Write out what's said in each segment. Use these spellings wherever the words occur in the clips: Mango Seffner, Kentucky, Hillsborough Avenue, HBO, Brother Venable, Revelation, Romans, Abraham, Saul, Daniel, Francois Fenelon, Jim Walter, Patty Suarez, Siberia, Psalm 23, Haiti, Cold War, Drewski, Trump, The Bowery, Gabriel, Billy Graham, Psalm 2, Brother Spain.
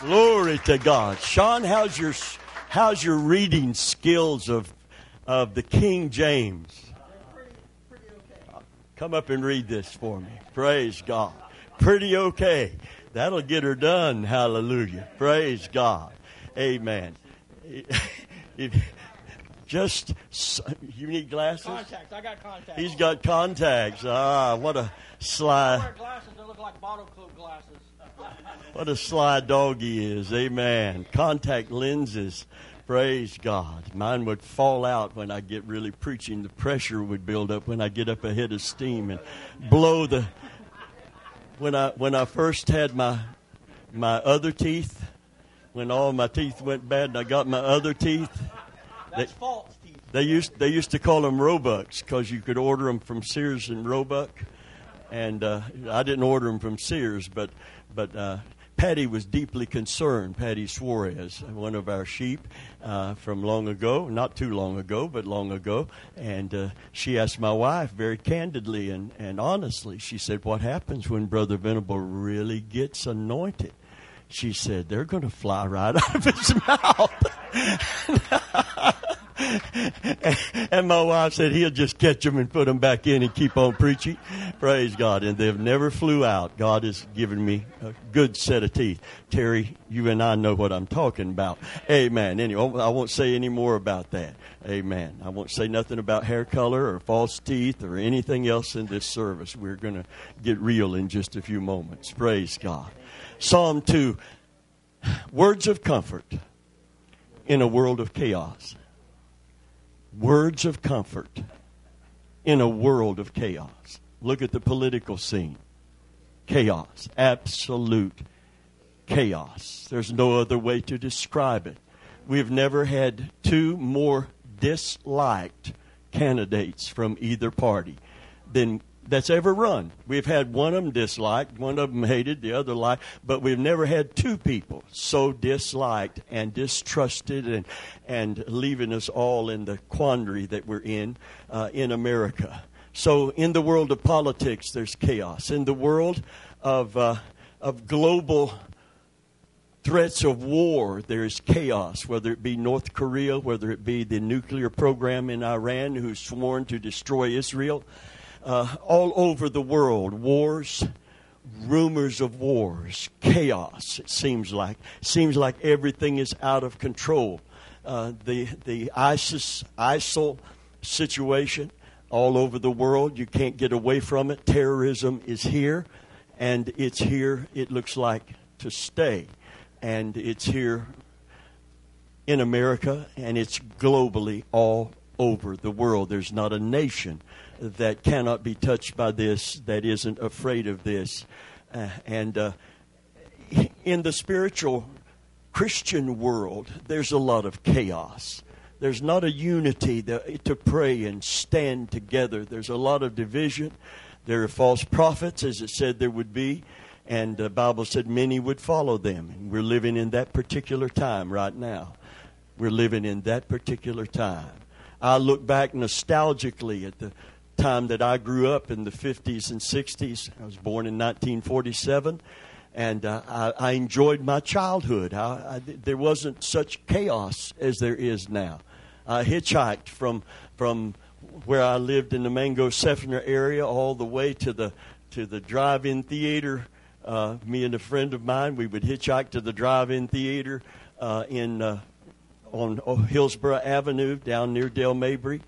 Glory to God. Sean, how's your reading skills of the King James? Pretty okay. Come up and read this for me. Praise God. Pretty okay. That'll get her done. Hallelujah. Praise God. Amen. Just, you need glasses? Contacts. I got contacts. He's got contacts. Ah, what a sly. I wear glasses that look like bottle club glasses. What a sly dog he is. Amen. Contact lenses. Praise God. Mine would fall out when I get really preaching. The pressure would build up when I get up ahead of steam and blow the... When I first had my other teeth, when all my teeth went bad and I got my other teeth... That's false teeth. They used to call them Roebucks because you could order them from Sears and Roebuck. And I didn't order them from Sears, but Patty was deeply concerned. Patty Suarez, one of our sheep from long ago, not too long ago, but long ago. And she asked my wife very candidly and honestly, she said, what happens when Brother Venable really gets anointed? She said, they're going to fly right out of his mouth. And my wife said, he'll just catch them and put them back in and keep on preaching. Praise God. And they've never flew out. God has given me a good set of teeth. Terry, you and I know what I'm talking about. Amen. Anyway, I won't say any more about that. Amen. I won't say nothing about hair color or false teeth or anything else in this service. We're going to get real in just a few moments. Praise God. Psalm 2. Words of comfort in a world of chaos. Words of comfort in a world of chaos. Look at the political scene. Chaos. Absolute chaos. There's no other way to describe it. We've never had two more disliked candidates from either party than that's ever run. We've had one of them disliked, one of them hated, the other liked, but we've never had two people so disliked and distrusted and leaving us all in the quandary that we're in America. So in the world of politics, there's chaos. In the world of global threats of war, there is chaos, whether it be North Korea, whether it be the nuclear program in Iran, who's sworn to destroy Israel. All over the world, wars, rumors of wars, chaos, it seems like. Everything is out of control. The ISIL situation all over the world, you can't get away from it. Terrorism is here, and it's here, it looks like, to stay. And it's here in America, and it's globally all over the world. There's not a nation that cannot be touched by this, that isn't afraid of this. And in the spiritual Christian world, there's a lot of chaos. There's not a unity to pray and stand together. There's a lot of division. There are false prophets, as it said there would be. And the Bible said many would follow them. And we're living in that particular time right now. We're living in that particular time. I look back nostalgically at the time that I grew up in the 50s and 60s. I was born in 1947, and I enjoyed my childhood. There wasn't such chaos as there is now. I hitchhiked from where I lived in the Mango Seffner area all the way to the drive-in theater. Me and a friend of mine, we would hitchhike to the drive-in theater on Hillsborough Avenue down near Dale Mabry.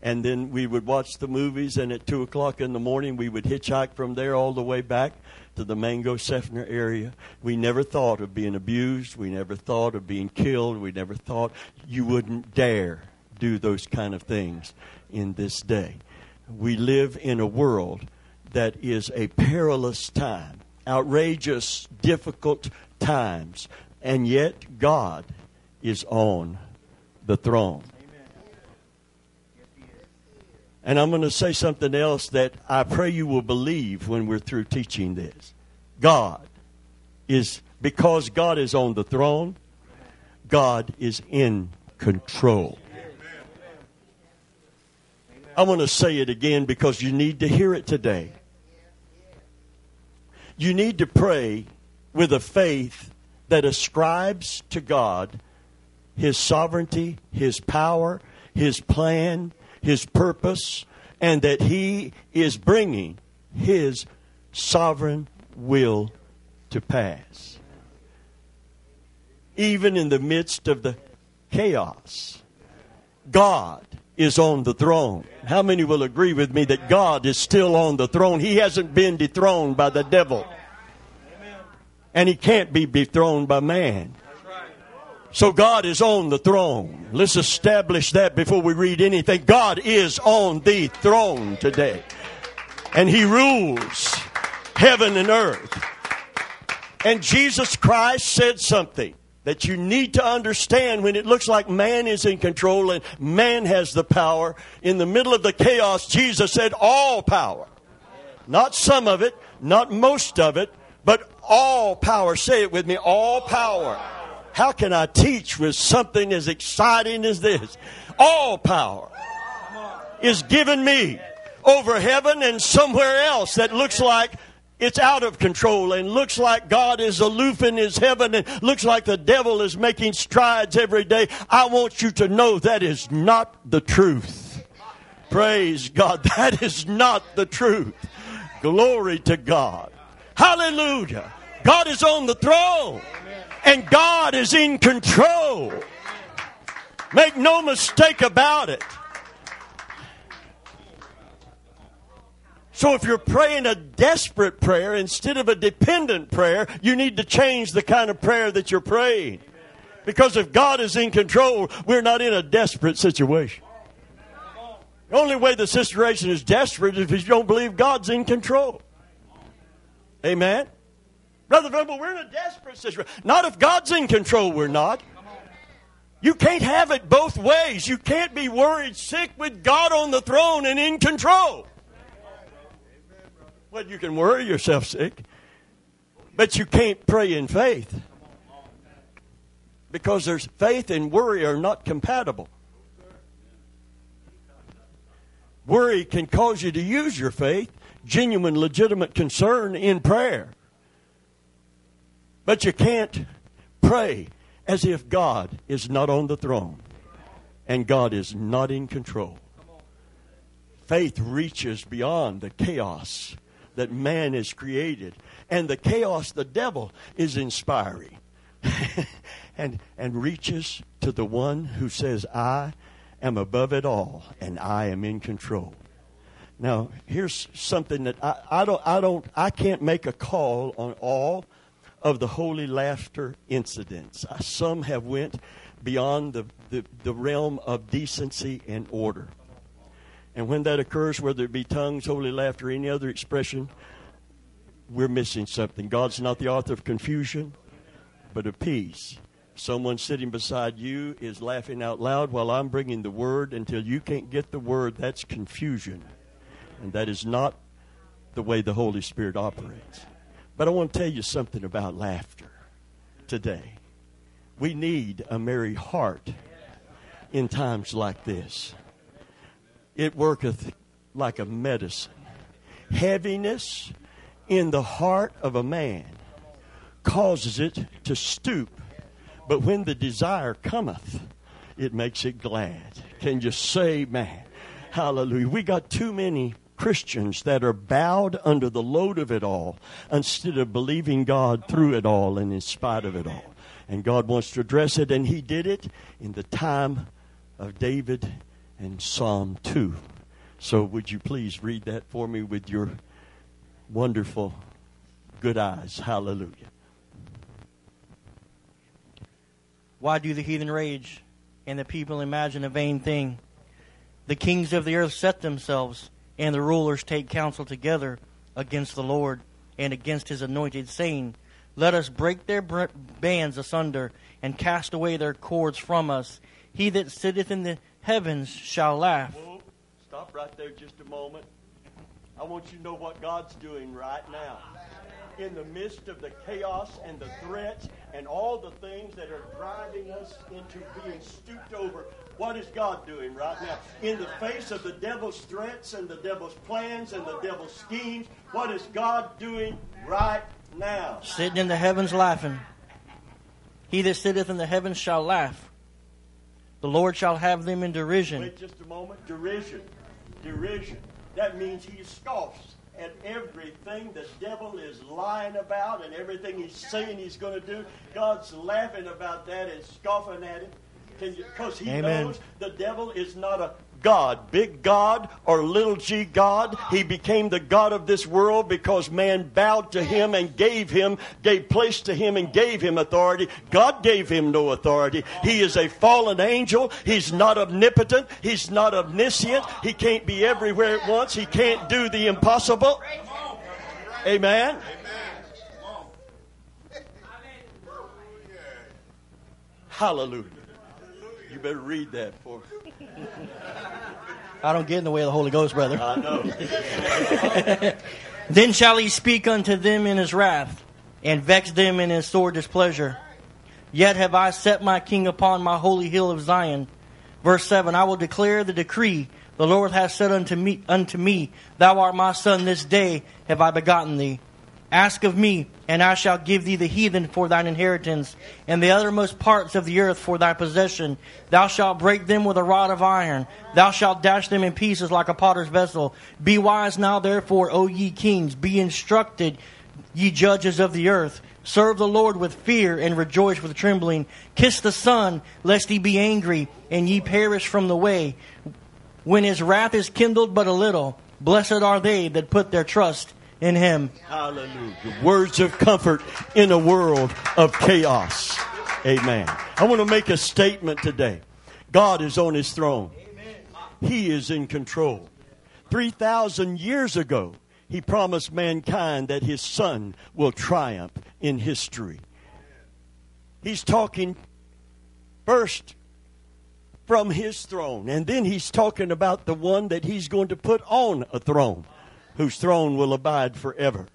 And then we would watch the movies, and at 2 o'clock in the morning, we would hitchhike from there all the way back to the Mango Seffner area. We never thought of being abused. We never thought of being killed. We never thought you wouldn't dare do those kind of things in this day. We live in a world that is a perilous time, outrageous, difficult times, and yet God is on the throne. And I'm going to say something else that I pray you will believe when we're through teaching this. Because God is on the throne, God is in control. I want to say it again because you need to hear it today. You need to pray with a faith that ascribes to God His sovereignty, His power, His plan, His purpose, and that He is bringing His sovereign will to pass. Even in the midst of the chaos, God is on the throne. How many will agree with me that God is still on the throne? He hasn't been dethroned by the devil. And He can't be dethroned by man. So God is on the throne. Let's establish that before we read anything. God is on the throne today. And He rules heaven and earth. And Jesus Christ said something that you need to understand when it looks like man is in control and man has the power. In the middle of the chaos, Jesus said all power. Not some of it, not most of it, but all power. Say it with me, all power. How can I teach with something as exciting as this? All power is given me over heaven and somewhere else that looks like it's out of control and looks like God is aloof in His heaven and looks like the devil is making strides every day. I want you to know that is not the truth. Praise God. That is not the truth. Glory to God. Hallelujah. God is on the throne and God is in control. Make no mistake about it. So if you're praying a desperate prayer instead of a dependent prayer, you need to change the kind of prayer that you're praying. Because if God is in control, we're not in a desperate situation. The only way the situation is desperate is if you don't believe God's in control. Amen? Brother Venable, we're in a desperate situation. Not if God's in control, we're not. You can't have it both ways. You can't be worried sick with God on the throne and in control. Well, you can worry yourself sick, but you can't pray in faith because there's faith and worry are not compatible. Worry can cause you to use your faith, genuine, legitimate concern in prayer. But you can't pray as if God is not on the throne and God is not in control. Faith reaches beyond the chaos that man has created, and the chaos the devil is inspiring and reaches to the one who says, I am above it all and I am in control. Now, here's something that I can't make a call on all of the holy laughter incidents. Some have went beyond the realm of decency and order. And when that occurs, whether it be tongues, holy laughter, any other expression, we're missing something. God's not the author of confusion, but of peace. Someone sitting beside you is laughing out loud while I'm bringing the word. Until you can't get the word, that's confusion. And that is not the way the Holy Spirit operates. But I want to tell you something about laughter today. We need a merry heart in times like this. It worketh like a medicine. Heaviness in the heart of a man causes it to stoop. But when the desire cometh, it makes it glad. Can you say, man? Hallelujah. We got too many Christians that are bowed under the load of it all instead of believing God through it all and in spite of it all. And God wants to address it, and He did it in the time of David and Psalm 2. So would you please read that for me with your wonderful good eyes. Hallelujah. Why do the heathen rage and the people imagine a vain thing? The kings of the earth set themselves, and the rulers take counsel together against the Lord and against His anointed, saying, Let us break their bands asunder and cast away their cords from us. He that sitteth in the heavens shall laugh. Whoa, stop right there just a moment. I want you to know what God's doing right now. In the midst of the chaos and the threats and all the things that are driving us into being stooped over, what is God doing right now? In the face of the devil's threats and the devil's plans and the devil's schemes, what is God doing right now? Sitting in the heavens laughing. He that sitteth in the heavens shall laugh. The Lord shall have them in derision. Wait just a moment. Derision. Derision. That means he scoffs at everything the devil is lying about and everything he's saying he's going to do. God's laughing about that and scoffing at it. Because he knows the devil is not a God, big God or little g God. He became the God of this world because man bowed to him and gave place to him and gave him authority. God gave him no authority. He is a fallen angel. He's not omnipotent. He's not omniscient. He can't be everywhere at once. He can't do the impossible. Amen. Hallelujah. You better read that for me. I don't get in the way of the Holy Ghost, brother. I know. Then shall he speak unto them in his wrath, and vex them in his sore displeasure. Yet have I set my king upon my holy hill of Zion. Verse 7, I will declare the decree. The Lord hath said unto me, Thou art my son, this day have I begotten thee. Ask of me, and I shall give thee the heathen for thine inheritance, and the uttermost parts of the earth for thy possession. Thou shalt break them with a rod of iron. Thou shalt dash them in pieces like a potter's vessel. Be wise now, therefore, O ye kings. Be instructed, ye judges of the earth. Serve the Lord with fear, and rejoice with trembling. Kiss the Son, lest he be angry, and ye perish from the way, when his wrath is kindled but a little. Blessed are they that put their trust in him. Hallelujah. Words of comfort in a world of chaos. Amen. I want to make a statement today. God is on his throne. He is in control. 3,000 years ago, he promised mankind that his son will triumph in history. He's talking first from his throne, and then he's talking about the one that he's going to put on a throne, whose throne will abide forever.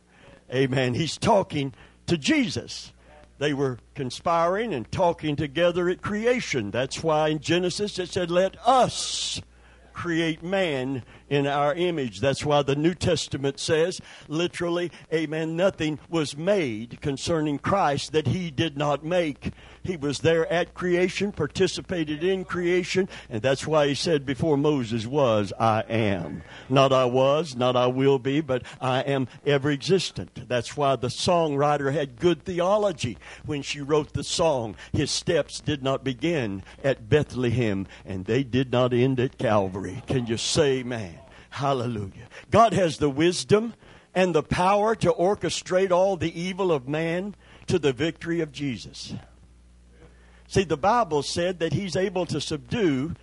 Amen. He's talking to Jesus. They were conspiring and talking together at creation. That's why in Genesis it said, let us create man in our image. That's why the New Testament says, literally, amen, nothing was made concerning Christ that he did not make. He was there at creation, participated in creation, and that's why he said before Moses was, I am. Not I was, not I will be, but I am ever existent. That's why the songwriter had good theology when she wrote the song. His steps did not begin at Bethlehem, and they did not end at Calvary. Can you say amen? Hallelujah. God has the wisdom and the power to orchestrate all the evil of man to the victory of Jesus. See, the Bible said that he's able to subdue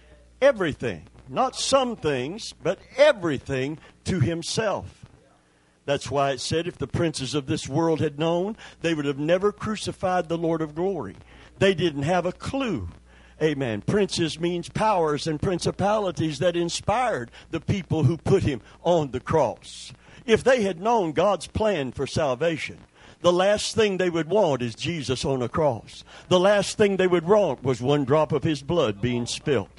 everything, not some things, but everything to himself. That's why it said if the princes of this world had known, they would have never crucified the Lord of glory. They didn't have a clue. Amen. Princes means powers and principalities that inspired the people who put him on the cross. If they had known God's plan for salvation, the last thing they would want is Jesus on a cross. The last thing they would want was one drop of his blood being spilt.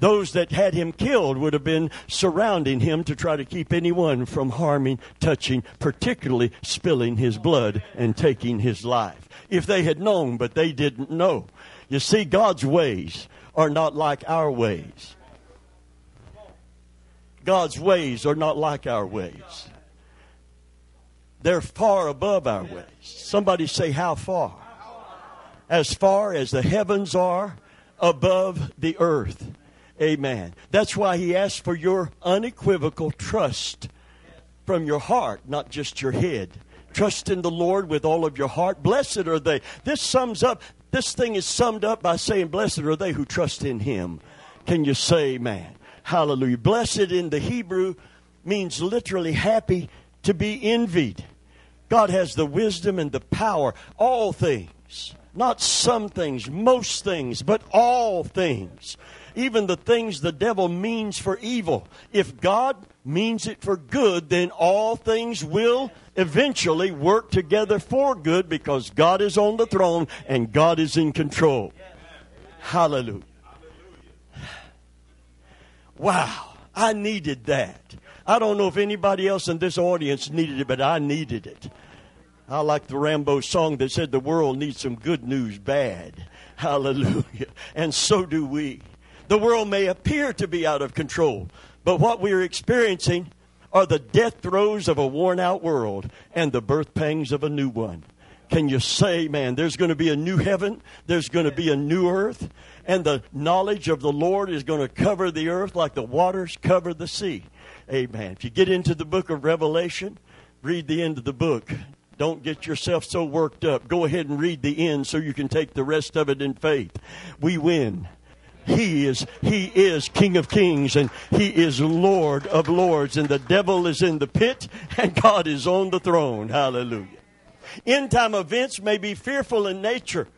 Those that had him killed would have been surrounding him to try to keep anyone from harming, touching, particularly spilling his blood and taking his life. If they had known, but they didn't know. You see, God's ways are not like our ways. God's ways are not like our ways. They're far above our ways. Somebody say, how far? As far as the heavens are above the earth. Amen. That's why he asked for your unequivocal trust from your heart, not just your head. Trust in the Lord with all of your heart. Blessed are they. This thing is summed up by saying, blessed are they who trust in him. Can you say amen? Hallelujah. Blessed in the Hebrew means literally happy to be envied. God has the wisdom and the power. All things. Not some things. Most things. But all things. Even the things the devil means for evil. If God means it for good, then all things will eventually work together for good, because God is on the throne and God is in control. Hallelujah. Wow. I needed that. I don't know if anybody else in this audience needed it, but I needed it. I like the Rambo song that said the world needs some good news bad. Hallelujah. And so do we. The world may appear to be out of control, but what we are experiencing are the death throes of a worn-out world and the birth pangs of a new one. Can you say, man, there's going to be a new heaven, there's going to be a new earth, and the knowledge of the Lord is going to cover the earth like the waters cover the sea. Amen. If you get into the book of Revelation, read the end of the book. Don't get yourself so worked up. Go ahead and read the end so you can take the rest of it in faith. We win. He is King of Kings, and He is Lord of Lords, and the devil is in the pit and God is on the throne. Hallelujah. End time events may be fearful in nature.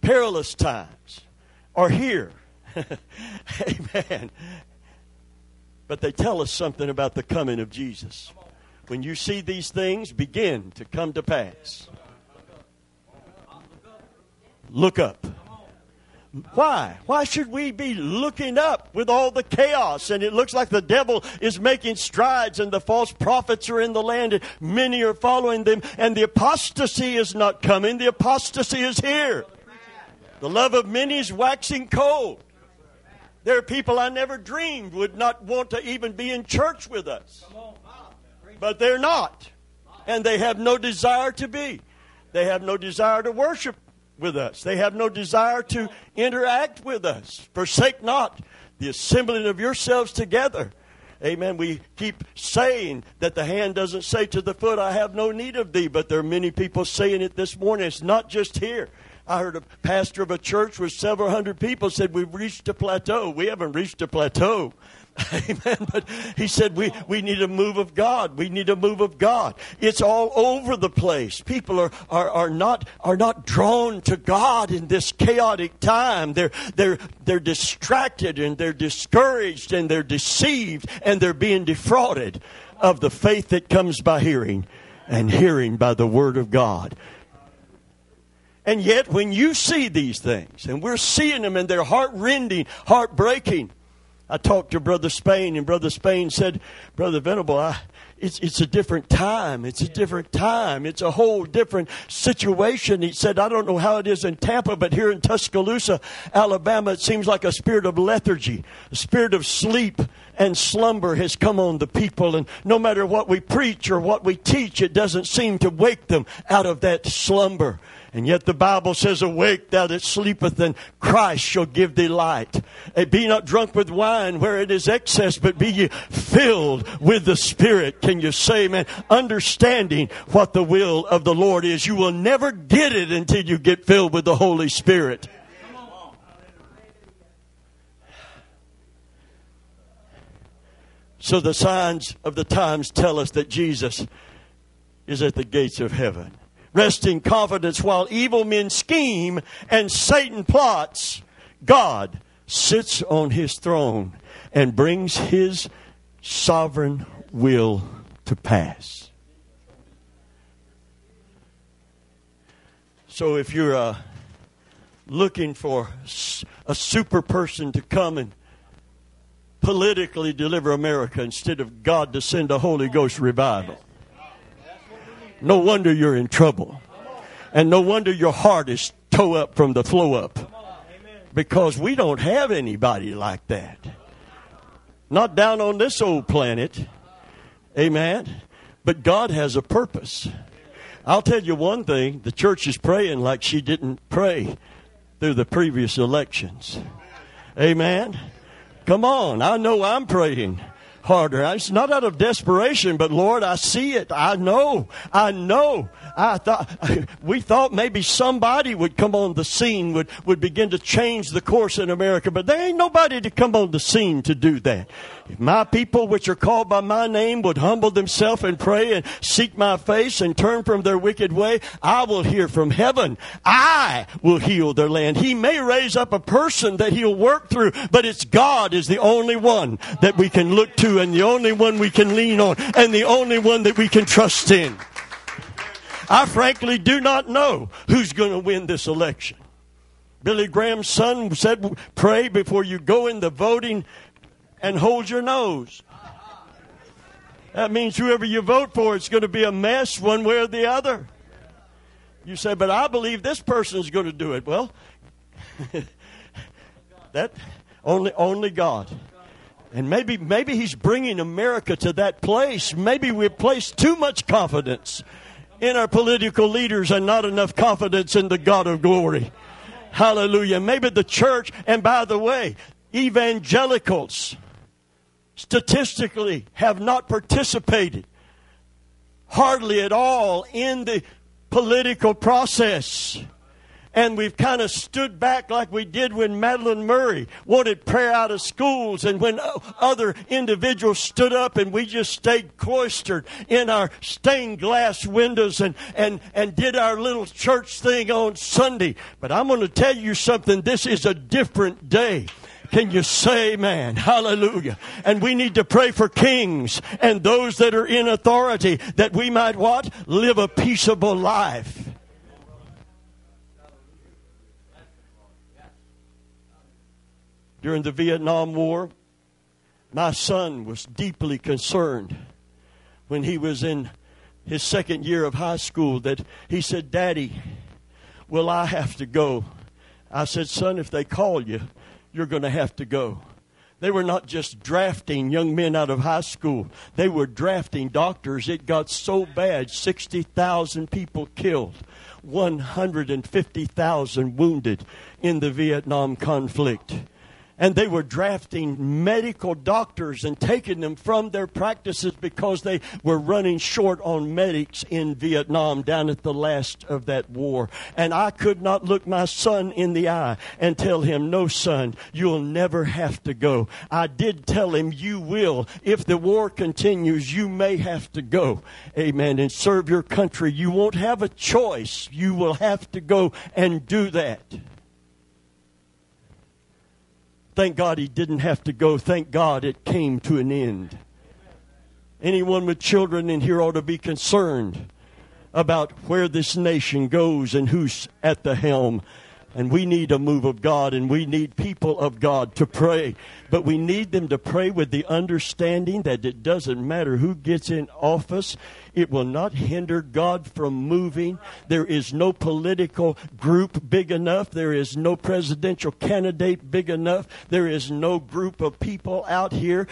Perilous times are here. Amen. But they tell us something about the coming of Jesus. When you see these things begin to come to pass, look up. Why? Why should we be looking up with all the chaos? And it looks like the devil is making strides and the false prophets are in the land and many are following them. And the apostasy is not coming. The apostasy is here. The love of many is waxing cold. There are people I never dreamed would not want to even be in church with us. But they're not. And they have no desire to be. They have no desire to worship with us. They have no desire to interact with us. Forsake not the assembling of yourselves together. Amen. We keep saying that the hand doesn't say to the foot, I have no need of thee. But there are many people saying it this morning. It's not just here. I heard a pastor of a church with several hundred people said, we've reached a plateau. We haven't reached a plateau. Amen. But he said, we need a move of God. We need a move of God. It's all over the place. People are not drawn to God in this chaotic time. They're distracted and they're discouraged and they're deceived and they're being defrauded of the faith that comes by hearing and hearing by the word of God. And yet when you see these things, and we're seeing them, and they're heart-rending, heart-breaking. I talked to Brother Spain, and Brother Spain said, Brother Venable, it's a different time. It's a different time. It's a whole different situation. He said, I don't know how it is in Tampa, but here in Tuscaloosa, Alabama, it seems like a spirit of lethargy, a spirit of sleep and slumber has come on the people. And no matter what we preach or what we teach, it doesn't seem to wake them out of that slumber. And yet the Bible says, awake thou that sleepeth, and Christ shall give thee light. And be not drunk with wine where it is excess, but be ye filled with the Spirit. Can you say, man, understanding what the will of the Lord is. You will never get it until you get filled with the Holy Spirit. So the signs of the times tell us that Jesus is at the gates of heaven. Rest in confidence while evil men scheme and Satan plots. God sits on His throne and brings His sovereign will to pass. So if you're looking for a super person to come and politically deliver America instead of God to send a Holy Ghost revival, no wonder you're in trouble. And no wonder your heart is toe up from the flow up. Because we don't have anybody like that. Not down on this old planet. Amen. But God has a purpose. I'll tell you one thing. The church is praying like she didn't pray through the previous elections. Amen. Come on. I know I'm praying harder. It's not out of desperation, but Lord, I see it. I know. We thought maybe somebody would come on the scene, would begin to change the course in America, but there ain't nobody to come on the scene to do that. If my people, which are called by my name, would humble themselves and pray and seek my face and turn from their wicked way, I will hear from heaven. I will heal their land. He may raise up a person that He'll work through, but it's God is the only one that we can look to, and the only one we can lean on, and the only one that we can trust in. I frankly do not know who's going to win this election. Billy Graham's son said, pray before you go in the voting and hold your nose. That means whoever you vote for, it's going to be a mess one way or the other. You say, but I believe this person is going to do it. Well, that only God. And maybe he's bringing America to that place. Maybe we've placed too much confidence in our political leaders and not enough confidence in the God of glory. Hallelujah. Maybe the church, and by the way, evangelicals statistically have not participated hardly at all in the political process. And we've kind of stood back like we did when Madeline Murray wanted prayer out of schools, and when other individuals stood up, and we just stayed cloistered in our stained glass windows and did our little church thing on Sunday. But I'm going to tell you something. This is a different day. Can you say amen? Hallelujah. And we need to pray for kings and those that are in authority, that we might what? Live a peaceable life. During the Vietnam War, my son was deeply concerned when he was in his second year of high school that he said, "Daddy, will I have to go?" I said, "Son, if they call you, you're going to have to go." They were not just drafting young men out of high school. They were drafting doctors. It got so bad, 60,000 people killed, 150,000 wounded in the Vietnam conflict. And they were drafting medical doctors and taking them from their practices because they were running short on medics in Vietnam down at the last of that war. And I could not look my son in the eye and tell him, "No, son, you'll never have to go." I did tell him, "You will. If the war continues, you may have to go. Amen. And serve your country. You won't have a choice. You will have to go and do that." Thank God he didn't have to go. Thank God it came to an end. Anyone with children in here ought to be concerned about where this nation goes and who's at the helm. And we need a move of God, and we need people of God to pray. But we need them to pray with the understanding that it doesn't matter who gets in office. It will not hinder God from moving. There is no political group big enough. There is no presidential candidate big enough. There is no group of people out here.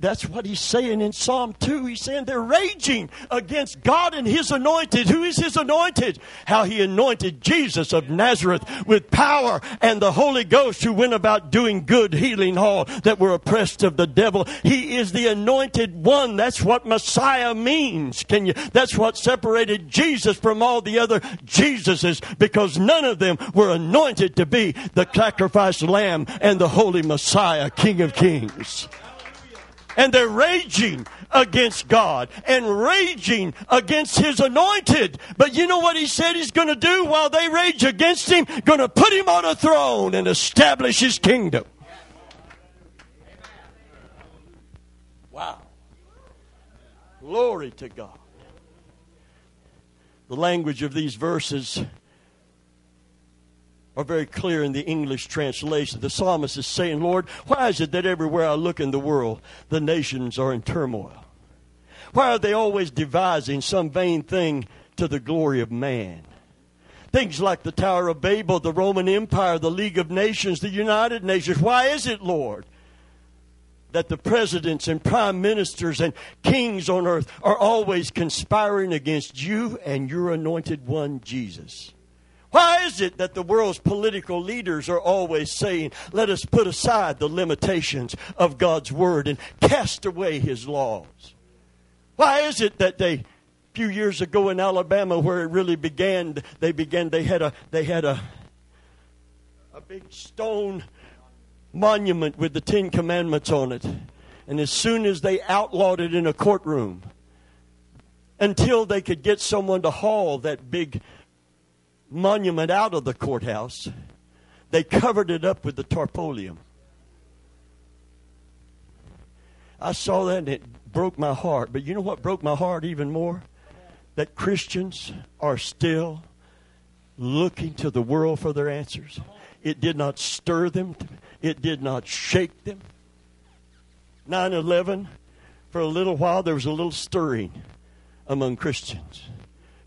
That's what he's saying in Psalm 2. He's saying they're raging against God and His anointed. Who is His anointed? How He anointed Jesus of Nazareth with power and the Holy Ghost, who went about doing good, healing all that were oppressed of the devil. He is the anointed one. That's what Messiah means. Can you? That's what separated Jesus from all the other Jesuses, because none of them were anointed to be the sacrificed Lamb and the Holy Messiah, King of Kings. And they're raging against God and raging against His anointed. But you know what He said He's going to do while they rage against Him? Going to put Him on a throne and establish His kingdom. Glory to God. The language of these verses are very clear in the English translation. The psalmist is saying, "Lord, why is it that everywhere I look in the world, the nations are in turmoil? Why are they always devising some vain thing to the glory of man?" Things like the Tower of Babel, the Roman Empire, the League of Nations, the United Nations. Why is it, Lord, that the presidents and prime ministers and kings on earth are always conspiring against You and Your anointed one, Jesus? Why is it that the world's political leaders are always saying, "Let us put aside the limitations of God's word and cast away His laws"? Why is it that they, few years ago in Alabama, where it really began, they had a big stone monument with the Ten Commandments on it. And as soon as they outlawed it in a courtroom, until they could get someone to haul that big monument out of the courthouse, they covered it up with the tarpaulin. I saw that and it broke my heart. But you know what broke my heart even more? That Christians are still looking to the world for their answers. It did not stir them. It did not shake them. 9-11, for a little while, there was a little stirring among Christians.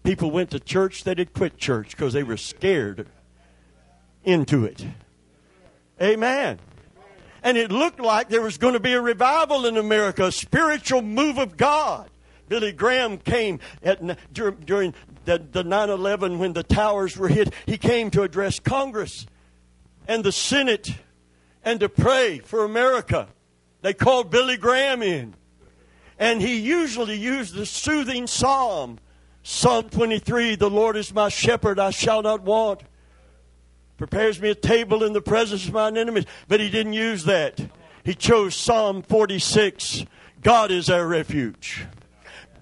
People went to church that had quit church because they were scared into it. Amen. And it looked like there was going to be a revival in America, a spiritual move of God. Billy Graham came during the 9-11 when the towers were hit. He came to address Congress and the Senate and to pray for America. They called Billy Graham in. And he usually used the soothing psalm. Psalm 23, the Lord is my shepherd, I shall not want. Prepares me a table in the presence of mine enemies. But he didn't use that. He chose Psalm 46. God is our refuge.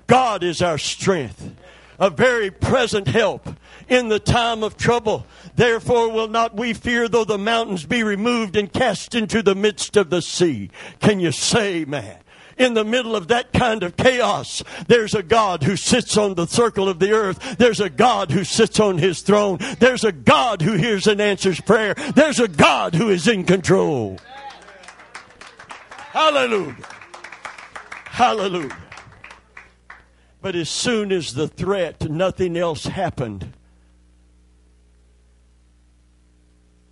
God is our strength, a very present help in the time of trouble. Therefore will not we fear, though the mountains be removed and cast into the midst of the sea. Can you say, man? In the middle of that kind of chaos, there's a God who sits on the circle of the earth. There's a God who sits on his throne. There's a God who hears and answers prayer. There's a God who is in control. Hallelujah. Hallelujah. But as soon as the threat, nothing else happened.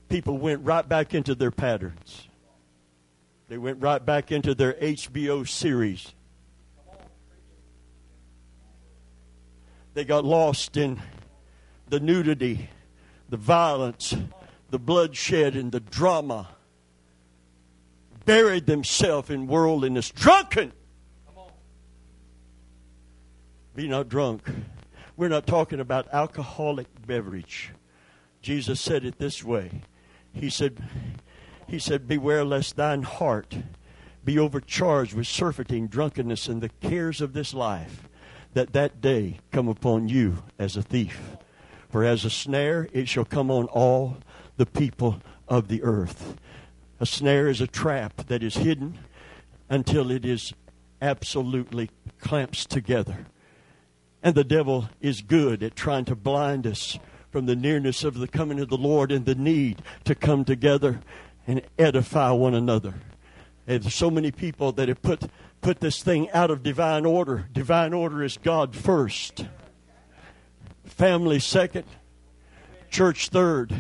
People went right back into their patterns. They went right back into their HBO series. They got lost in the nudity, the violence, the bloodshed, and the drama. Buried themselves in worldliness. Drunken! Be not drunk. We're not talking about alcoholic beverage. Jesus said it this way. He said, beware lest thine heart be overcharged with surfeiting, drunkenness, and the cares of this life, that day come upon you as a thief. For as a snare, it shall come on all the people of the earth. A snare is a trap that is hidden until it is absolutely clamped together. And the devil is good at trying to blind us from the nearness of the coming of the Lord and the need to come together and edify one another. There's so many people that have put this thing out of divine order. Divine order is God first. Family second. Church third.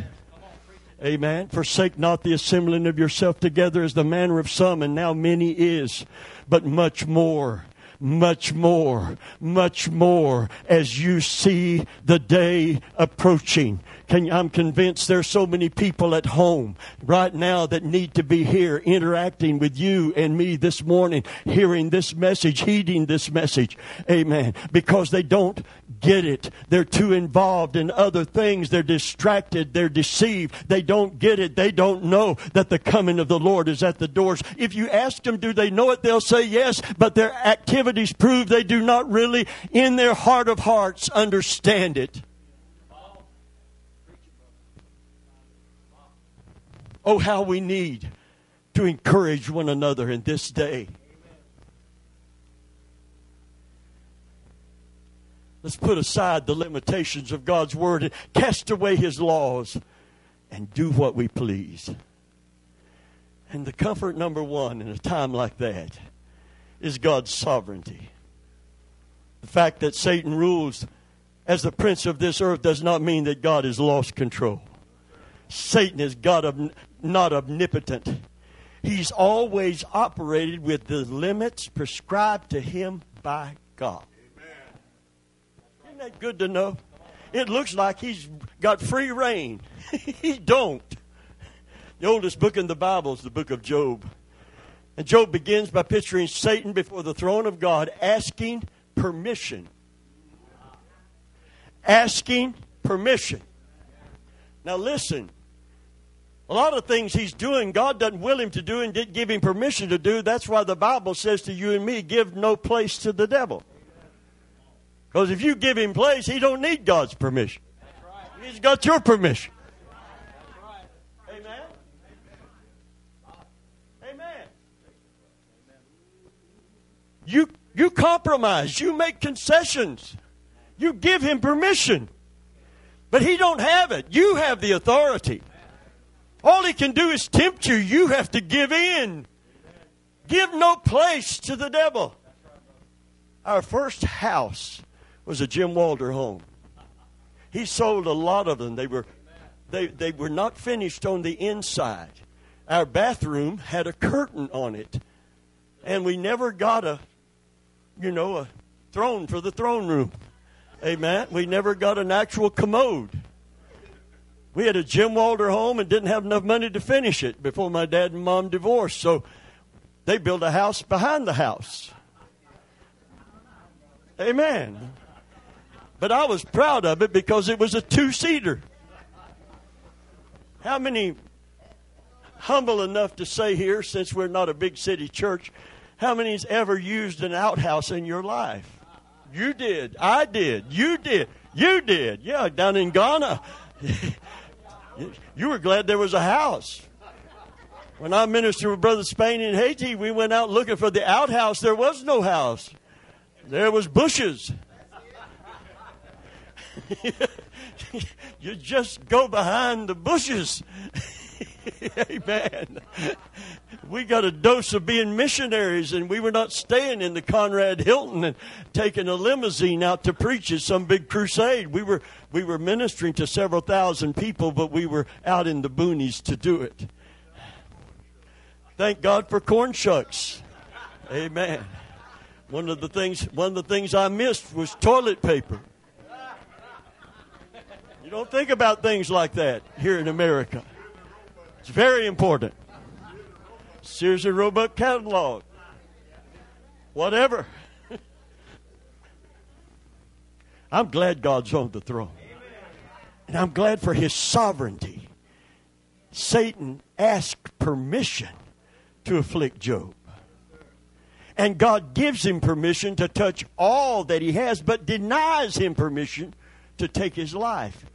Amen. Forsake not the assembling of yourself together as the manner of some, and now many is, but much more. Much more, much more as you see the day approaching. I'm convinced there's so many people at home right now that need to be here interacting with you and me this morning, hearing this message, heeding this message. Amen. Because they don't get it. They're too involved in other things. They're distracted. They're deceived. They don't get it. They don't know that the coming of the Lord is at the doors. If you ask them, do they know it? They'll say yes, but their activity prove they do not really, in their heart of hearts, understand it. Oh, how we need to encourage one another in this day. Let's put aside the limitations of God's word and cast away his laws and do what we please. And the comfort number one in a time like that is God's sovereignty. The fact that Satan rules as the prince of this earth does not mean that God has lost control. Satan is God not omnipotent. He's always operated with the limits prescribed to him by God. Isn't that good to know? It looks like he's got free reign. He don't. The oldest book in the Bible is the book of Job. And Job begins by picturing Satan before the throne of God asking permission. Asking permission. Now listen, a lot of things he's doing, God doesn't will him to do and didn't give him permission to do. That's why the Bible says to you and me, give no place to the devil. Because if you give him place, he don't need God's permission. He's got your permission. You compromise. You make concessions. You give him permission. But he don't have it. You have the authority. All he can do is tempt you. You have to give in. Give no place to the devil. Our first house was a Jim Walter home. He sold a lot of them. They were not finished on the inside. Our bathroom had a curtain on it, and we never got a throne for the throne room. Amen. We never got an actual commode. We had a Jim Walter home and didn't have enough money to finish it before my dad and mom divorced. So they built a house behind the house. Amen. But I was proud of it because it was a two-seater. How many humble enough to say here, since we're not a big city church, how many's ever used an outhouse in your life? You did. I did. You did. You did. Yeah, down in Ghana. You were glad there was a house. When I ministered with Brother Spain in Haiti, we went out looking for the outhouse. There was no house. There was bushes. You just go behind the bushes. Amen. We got a dose of being missionaries, and we were not staying in the Conrad Hilton and taking a limousine out to preach at some big crusade. We were ministering to several thousand people, but we were out in the boonies to do it. Thank God for corn shucks. Amen. One of the things I missed was toilet paper. You don't think about things like that here in America. It's very important. Sears and Roebuck catalog. Whatever. I'm glad God's on the throne. And I'm glad for His sovereignty. Satan asked permission to afflict Job. And God gives him permission to touch all that he has, but denies him permission to take his life.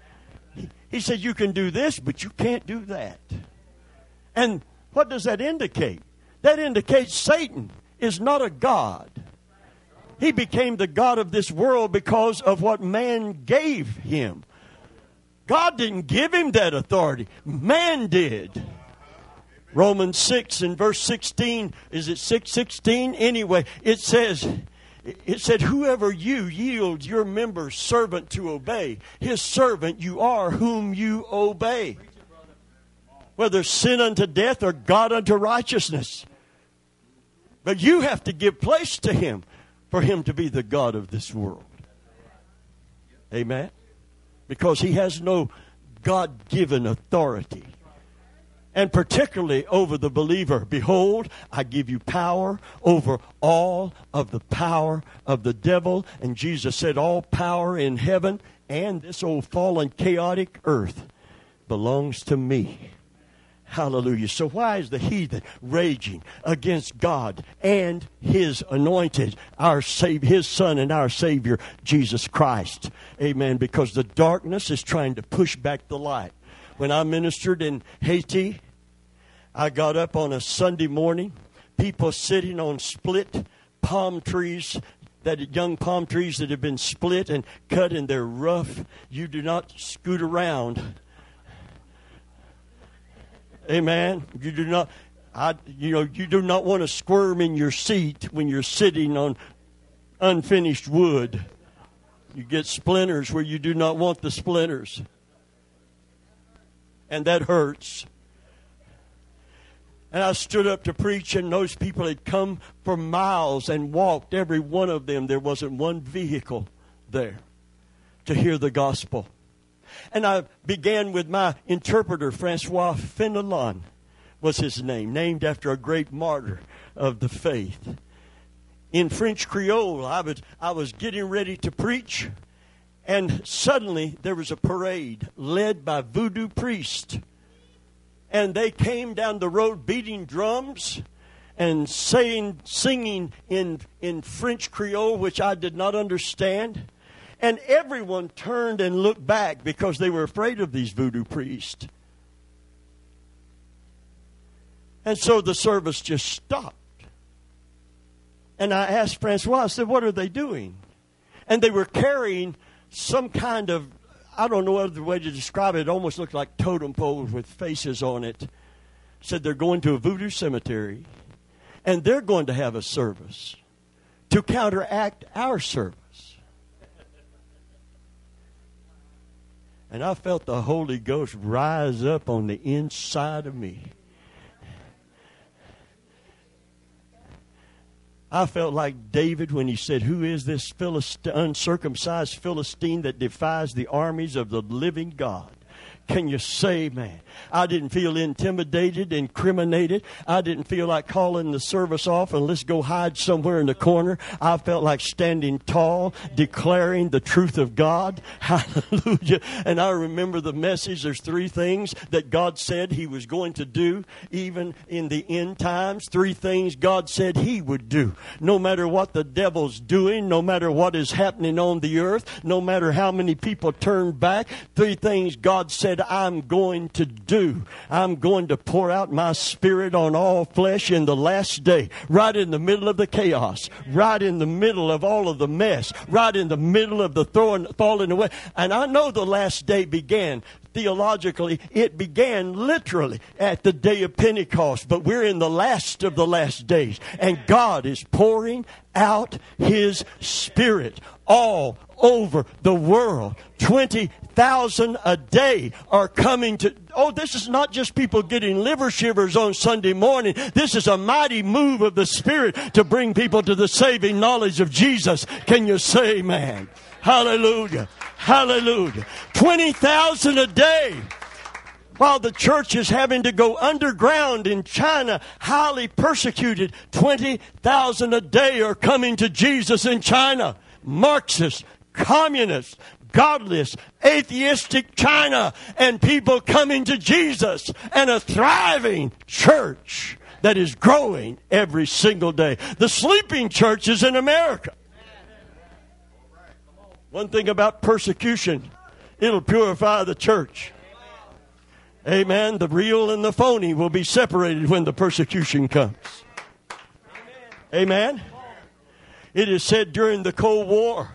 He said, you can do this, but you can't do that. And what does that indicate? That indicates Satan is not a God. He became the God of this world because of what man gave him. God didn't give him that authority. Man did. Romans 6 and verse 16. Is it 6:16? Anyway, it said, whoever you yield your members servant to obey, his servant you are whom you obey. Whether sin unto death or God unto righteousness. But you have to give place to Him for Him to be the God of this world. Amen? Because He has no God-given authority. And particularly over the believer. Behold, I give you power over all of the power of the devil. And Jesus said, all power in heaven and this old fallen chaotic earth belongs to me. Hallelujah. So why is the heathen raging against God and His anointed, His Son and our Savior, Jesus Christ? Amen. Because the darkness is trying to push back the light. When I ministered in Haiti, I got up on a Sunday morning, people sitting on split palm trees, young palm trees that have been split and cut and they're rough. You do not scoot around. Amen. You do not want to squirm in your seat when you're sitting on unfinished wood. You get splinters where you do not want the splinters. And that hurts. And I stood up to preach, and those people had come for miles and walked, every one of them. There wasn't one vehicle there to hear the gospel. And I began with my interpreter, Francois Fenelon was his name, named after a great martyr of the faith. In French Creole, I was getting ready to preach, and suddenly there was a parade led by voodoo priests. And they came down the road beating drums and singing in French Creole, which I did not understand. And everyone turned and looked back because they were afraid of these voodoo priests. And so the service just stopped. And I asked Francois, I said, what are they doing? And they were carrying some kind of, I don't know other way to describe it. It almost looked like totem poles with faces on it. Said they're going to a voodoo cemetery. And they're going to have a service to counteract our service. And I felt the Holy Ghost rise up on the inside of me. I felt like David when he said, who is this uncircumcised Philistine that defies the armies of the living God? Can you say, man? I didn't feel intimidated, incriminated. I didn't feel like calling the service off and let's go hide somewhere in the corner. I felt like standing tall, declaring the truth of God. Hallelujah. And I remember the message. There's three things that God said He was going to do, even in the end times. Three things God said He would do. No matter what the devil's doing, no matter what is happening on the earth, no matter how many people turn back, three things God said I'm going to do. I'm going to pour out my spirit on all flesh in the last day, right in the middle of the chaos, right in the middle of all of the mess, right in the middle of the falling away. And I know the last day began theologically. It began literally at the day of Pentecost, but we're in the last of the last days, and God is pouring out His Spirit all over the world. 20,000 a day are coming to... Oh, this is not just people getting liver shivers on Sunday morning. This is a mighty move of the Spirit to bring people to the saving knowledge of Jesus. Can you say amen? Hallelujah. Hallelujah. 20,000 a day. While the church is having to go underground in China, highly persecuted, 20,000 a day are coming to Jesus in China. Marxists, communists, godless, atheistic China, and people coming to Jesus, and a thriving church that is growing every single day. The sleeping church is in America. One thing about persecution, it'll purify the church. Amen. The real and the phony will be separated when the persecution comes. Amen. It is said during the Cold War,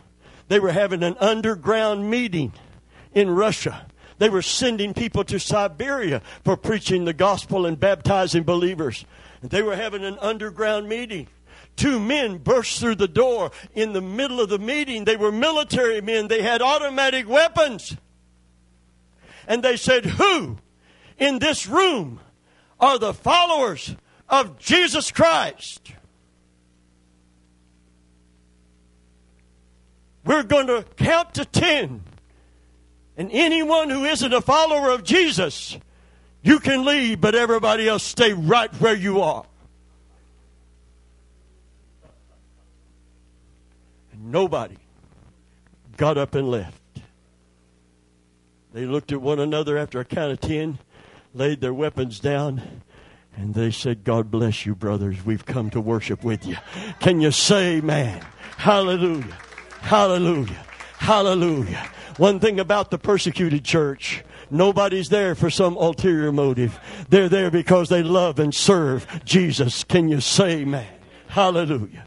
they were having an underground meeting in Russia. They were sending people to Siberia for preaching the gospel and baptizing believers. They were having an underground meeting. Two men burst through the door in the middle of the meeting. They were military men. They had automatic weapons. And they said, who in this room are the followers of Jesus Christ? We're going to count to 10. And anyone who isn't a follower of Jesus, you can leave, but everybody else stay right where you are. And nobody got up and left. They looked at one another after a count of 10, laid their weapons down, and they said, God bless you, brothers. We've come to worship with you. Can you say amen? Hallelujah. Hallelujah. Hallelujah. One thing about the persecuted church, nobody's there for some ulterior motive. They're there because they love and serve Jesus. Can you say amen? Hallelujah.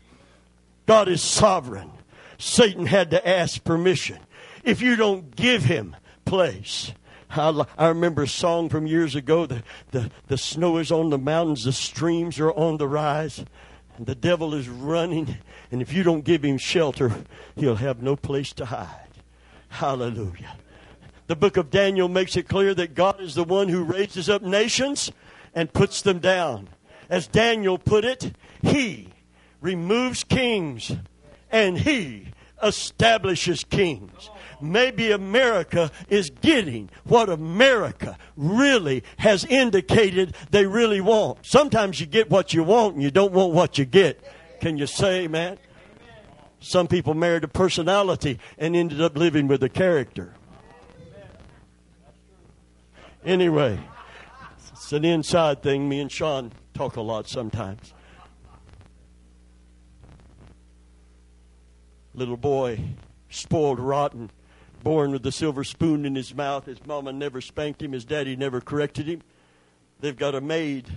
God is sovereign. Satan had to ask permission. If you don't give him place. I remember a song from years ago, the snow is on the mountains, the streams are on the rise. The devil is running, and if you don't give him shelter, he'll have no place to hide. Hallelujah. The book of Daniel makes it clear that God is the one who raises up nations and puts them down. As Daniel put it, He removes kings, and He establishes kings. Maybe America is getting what America really has indicated they really want. Sometimes you get what you want and you don't want what you get. Can you say amen? Some people married a personality and ended up living with a character. Anyway, it's an inside thing. Me and Sean talk a lot sometimes. Little boy, spoiled, rotten, born with a silver spoon in his mouth. His mama never spanked him. His daddy never corrected him. They've got a maid.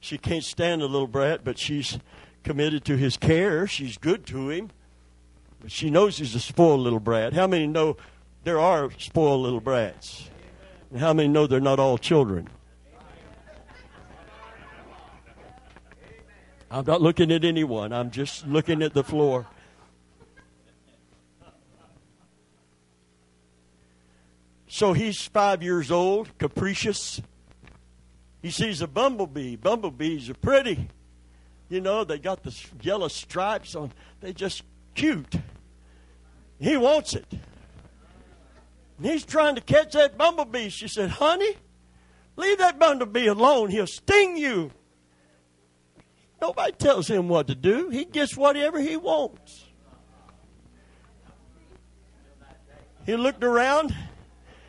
She can't stand a little brat, but she's committed to his care. She's good to him. But she knows he's a spoiled little brat. How many know there are spoiled little brats? And how many know they're not all children? I'm not looking at anyone. I'm just looking at the floor. So he's 5 years old, capricious. He sees a bumblebee. Bumblebees are pretty. You know, they got the yellow stripes on. They're just cute. He wants it. And he's trying to catch that bumblebee. She said, honey, leave that bumblebee alone. He'll sting you. Nobody tells him what to do. He gets whatever he wants. He looked around.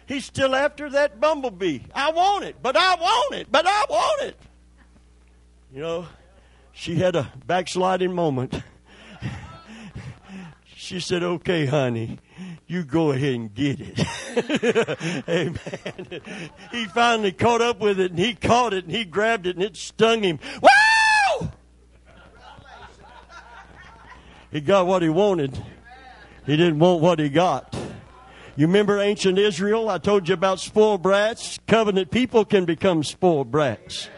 He's still after that bumblebee. I want it, but I want it, but I want it. You know, she had a backsliding moment. She said, okay, honey, you go ahead and get it. Amen. He finally caught up with it, and he caught it, and he grabbed it, and it stung him. Woo! He got what he wanted. He didn't want what he got. You remember ancient Israel? I told you about spoiled brats. Covenant people can become spoiled brats.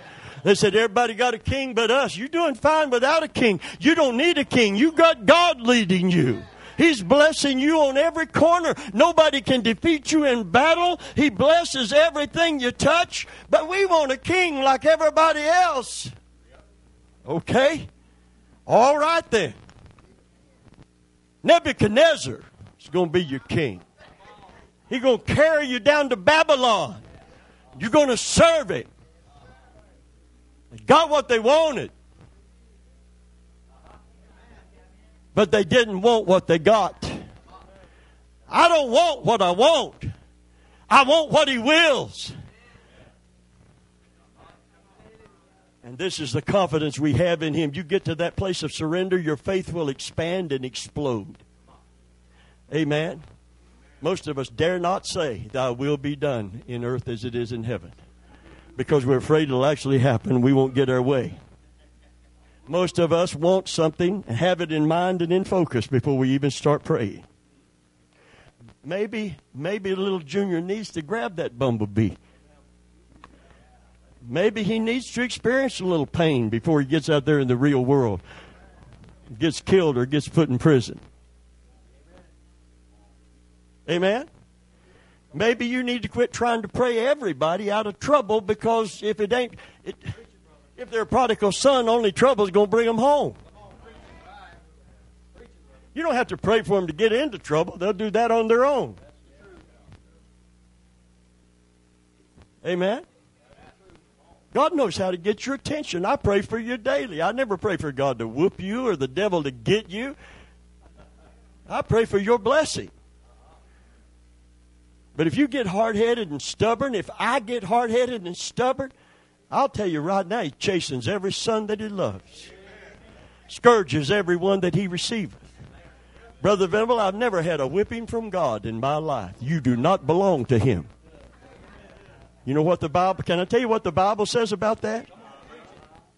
They said, everybody got a king but us. You're doing fine without a king. You don't need a king. You got God leading you. He's blessing you on every corner. Nobody can defeat you in battle. He blesses everything you touch. But we want a king like everybody else. Okay? All right then. Nebuchadnezzar is going to be your king. He's going to carry you down to Babylon. You're going to serve it. They got what they wanted. But they didn't want what they got. I don't want what I want. I want what he wills. And this is the confidence we have in him. You get to that place of surrender, your faith will expand and explode. Amen. Most of us dare not say, thy will be done in earth as it is in heaven. Because we're afraid it'll actually happen. We won't get our way. Most of us want something and have it in mind and in focus before we even start praying. Maybe little Junior needs to grab that bumblebee. Maybe he needs to experience a little pain before he gets out there in the real world. Gets killed or gets put in prison. Amen? Maybe you need to quit trying to pray everybody out of trouble, because if it ain't, if they're a prodigal son, only trouble is going to bring them home. You don't have to pray for them to get into trouble. They'll do that on their own. Amen? God knows how to get your attention. I pray for you daily. I never pray for God to whoop you or the devil to get you. I pray for your blessing. But if you get hard-headed and stubborn, if I get hard-headed and stubborn, I'll tell you right now, he chastens every son that he loves. Scourges every one that he receiveth. Brother Venable, I've never had a whipping from God in my life. You do not belong to him. You know what the Bible, can I tell you what the Bible says about that?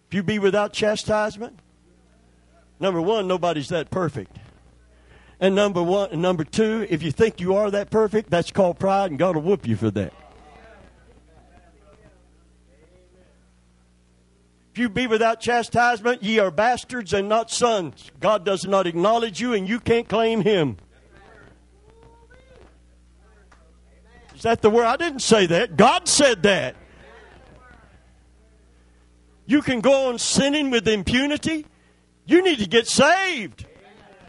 If you be without chastisement, number one, nobody's that perfect. And number two, if you think you are that perfect, that's called pride, and God will whoop you for that. If you be without chastisement, ye are bastards and not sons. God does not acknowledge you, and you can't claim him. Is that the word? I didn't say that. God said that. You can go on sinning with impunity. You need to get saved.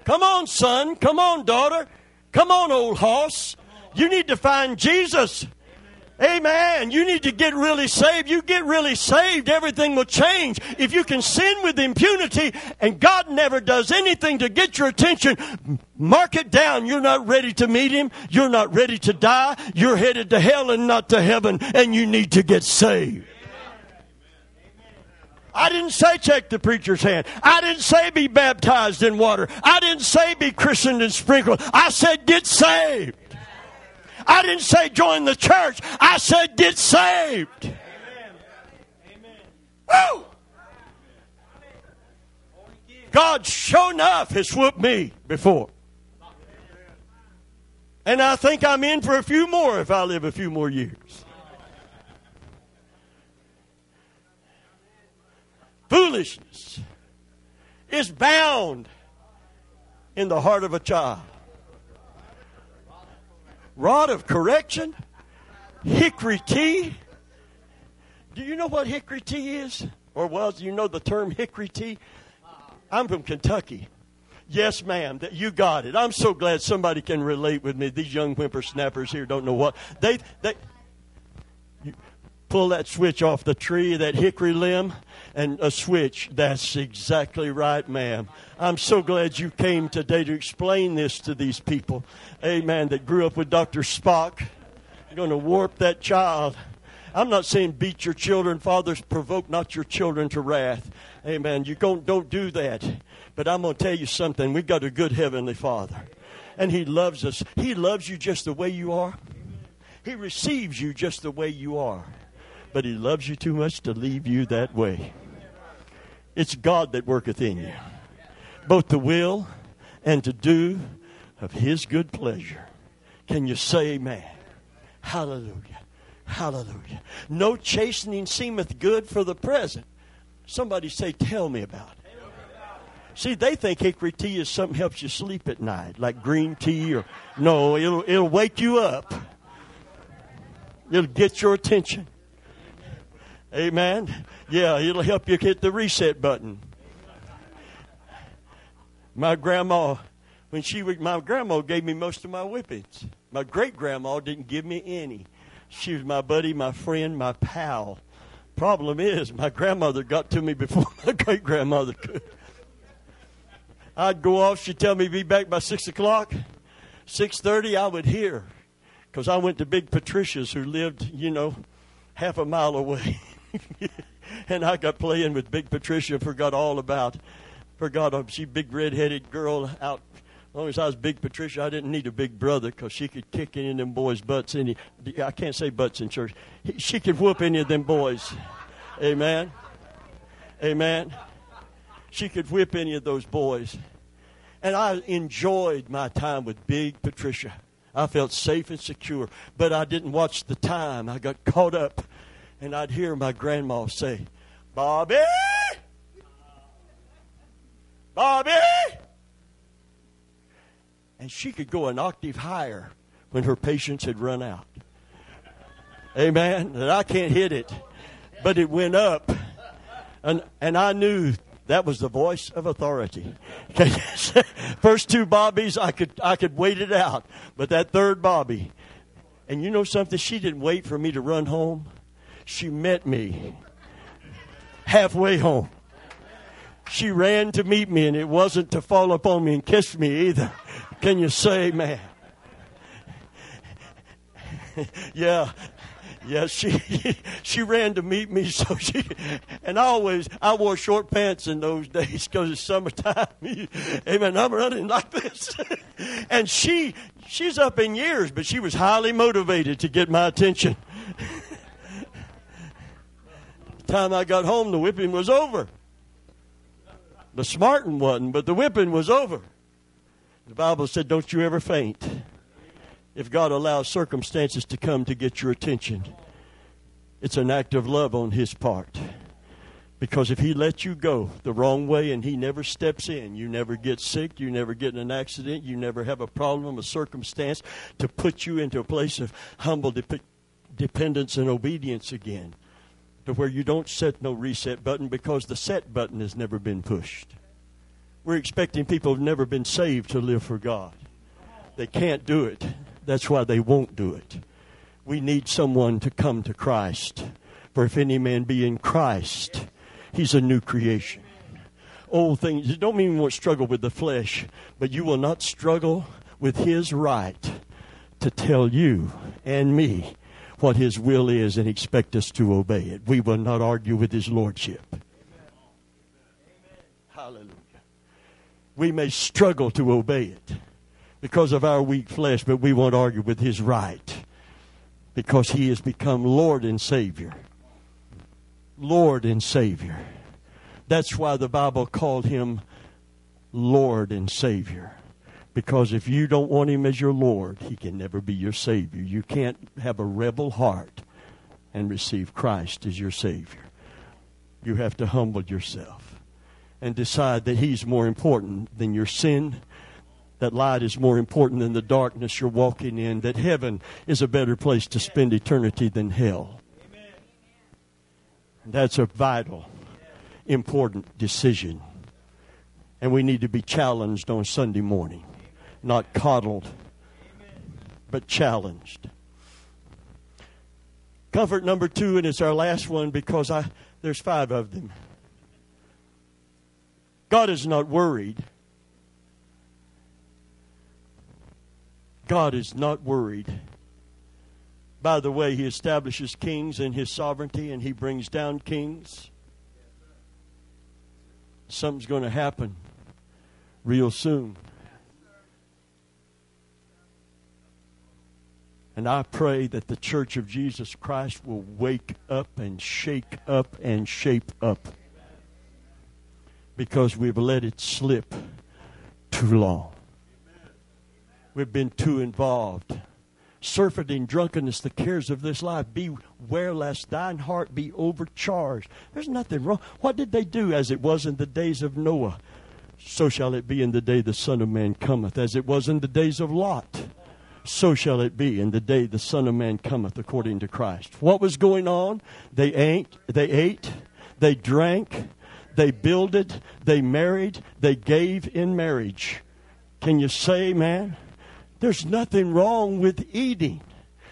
Come on, son. Come on, daughter. Come on, old hoss. You need to find Jesus. Amen. You need to get really saved. You get really saved, everything will change. If you can sin with impunity, and God never does anything to get your attention, mark it down. You're not ready to meet him. You're not ready to die. You're headed to hell and not to heaven, and you need to get saved. I didn't say check the preacher's hand. I didn't say be baptized in water. I didn't say be christened and sprinkled. I said get saved. I didn't say join the church. I said get saved. Amen. Amen. Woo! God, sure enough, has whooped me before. And I think I'm in for a few more if I live a few more years. Foolishness is bound in the heart of a child. Rod of correction, hickory tea. Do you know what hickory tea is? Or was, you know the term hickory tea? I'm from Kentucky. Yes, ma'am, that you got it. I'm so glad somebody can relate with me. These young whippersnappers here don't know what. They you pull that switch off the tree, that hickory limb, and a switch. That's exactly right, ma'am. I'm so glad you came today to explain this to these people. Amen, that grew up with Dr. Spock. You're going to warp that child. I'm not saying beat your children. Fathers, provoke not your children to wrath. Amen. You don't do that. But I'm going to tell you something. We've got a good Heavenly Father. And He loves us. He loves you just the way you are. He receives you just the way you are. But He loves you too much to leave you that way. It's God that worketh in you, both to will and to do of His good pleasure. Can you say amen? Hallelujah. Hallelujah. No chastening seemeth good for the present. Somebody say, tell me about it. See, they think hickory tea is something helps you sleep at night, like green tea or no, it'll wake you up. It'll get your attention. Amen. Yeah, it'll help you hit the reset button. My grandma gave me most of my whippings. My great grandma didn't give me any. She was my buddy, my friend, my pal. Problem is, my grandmother got to me before my great-grandmother could. I'd go off. She'd tell me to be back by 6 o'clock. 6:30, I would hear. Because I went to Big Patricia's who lived, half a mile away. And I got playing with Big Patricia and forgot she big red-headed girl out. As long as I was Big Patricia, I didn't need a big brother because she could kick any of them boys' butts. I can't say butts in church. She could whoop any of them boys. Amen. Amen. She could whip any of those boys. And I enjoyed my time with Big Patricia. I felt safe and secure. But I didn't watch the time. I got caught up. And I'd hear my grandma say, Bobby! Bobby! And she could go an octave higher when her patience had run out. Amen. And I can't hit it. But it went up. And I knew that was the voice of authority. First two bobbies, I could wait it out. But that third bobby. And you know something? She didn't wait for me to run home. She met me halfway home. She ran to meet me, and it wasn't to fall upon me and kiss me either. Can you say amen? Yeah, she ran to meet me. I wore short pants in those days because it's summertime. Amen, I'm running like this. And she's up in years, but she was highly motivated to get my attention. The time I got home, the whipping was over. The smarting wasn't, but the whipping was over. The Bible said, don't you ever faint if God allows circumstances to come to get your attention. It's an act of love on His part. Because if He lets you go the wrong way and He never steps in, you never get sick, you never get in an accident, you never have a problem, a circumstance to put you into a place of humble dependence and obedience again to where you don't set no reset button because the set button has never been pushed. We're expecting people who've never been saved to live for God. They can't do it. That's why they won't do it. We need someone to come to Christ. For if any man be in Christ, he's a new creation. Old things, it don't mean you won't struggle with the flesh, but you will not struggle with His right to tell you and me what His will is and expect us to obey it. We will not argue with His lordship. Hallelujah. We may struggle to obey it because of our weak flesh, but we won't argue with His right because He has become Lord and Savior. Lord and Savior. That's why the Bible called Him Lord and Savior. Because if you don't want Him as your Lord, He can never be your Savior. You can't have a rebel heart and receive Christ as your Savior. You have to humble yourself and decide that He's more important than your sin that light is more important than the darkness you're walking in, that heaven is a better place to spend eternity than hell. And that's a vital, important decision. And we need to be challenged on Sunday morning, not coddled, but challenged. Comfort number 2, and it's our last one because there's 5 of them. God is not worried. God is not worried. By the way, He establishes kings in His sovereignty, and He brings down kings. Something's going to happen real soon. And I pray that the Church of Jesus Christ will wake up and shake up and shape up, because we've let it slip too long. We've been too involved. Surfeiting, drunkenness, the cares of this life. Beware lest thine heart be overcharged. There's nothing wrong. What did they do? As it was in the days of Noah, so shall it be in the day the Son of Man cometh. As it was in the days of Lot, so shall it be in the day the Son of Man cometh, according to Christ. What was going on? They ate, they drank, they builded, they married, they gave in marriage. Can you say, man? There's nothing wrong with eating.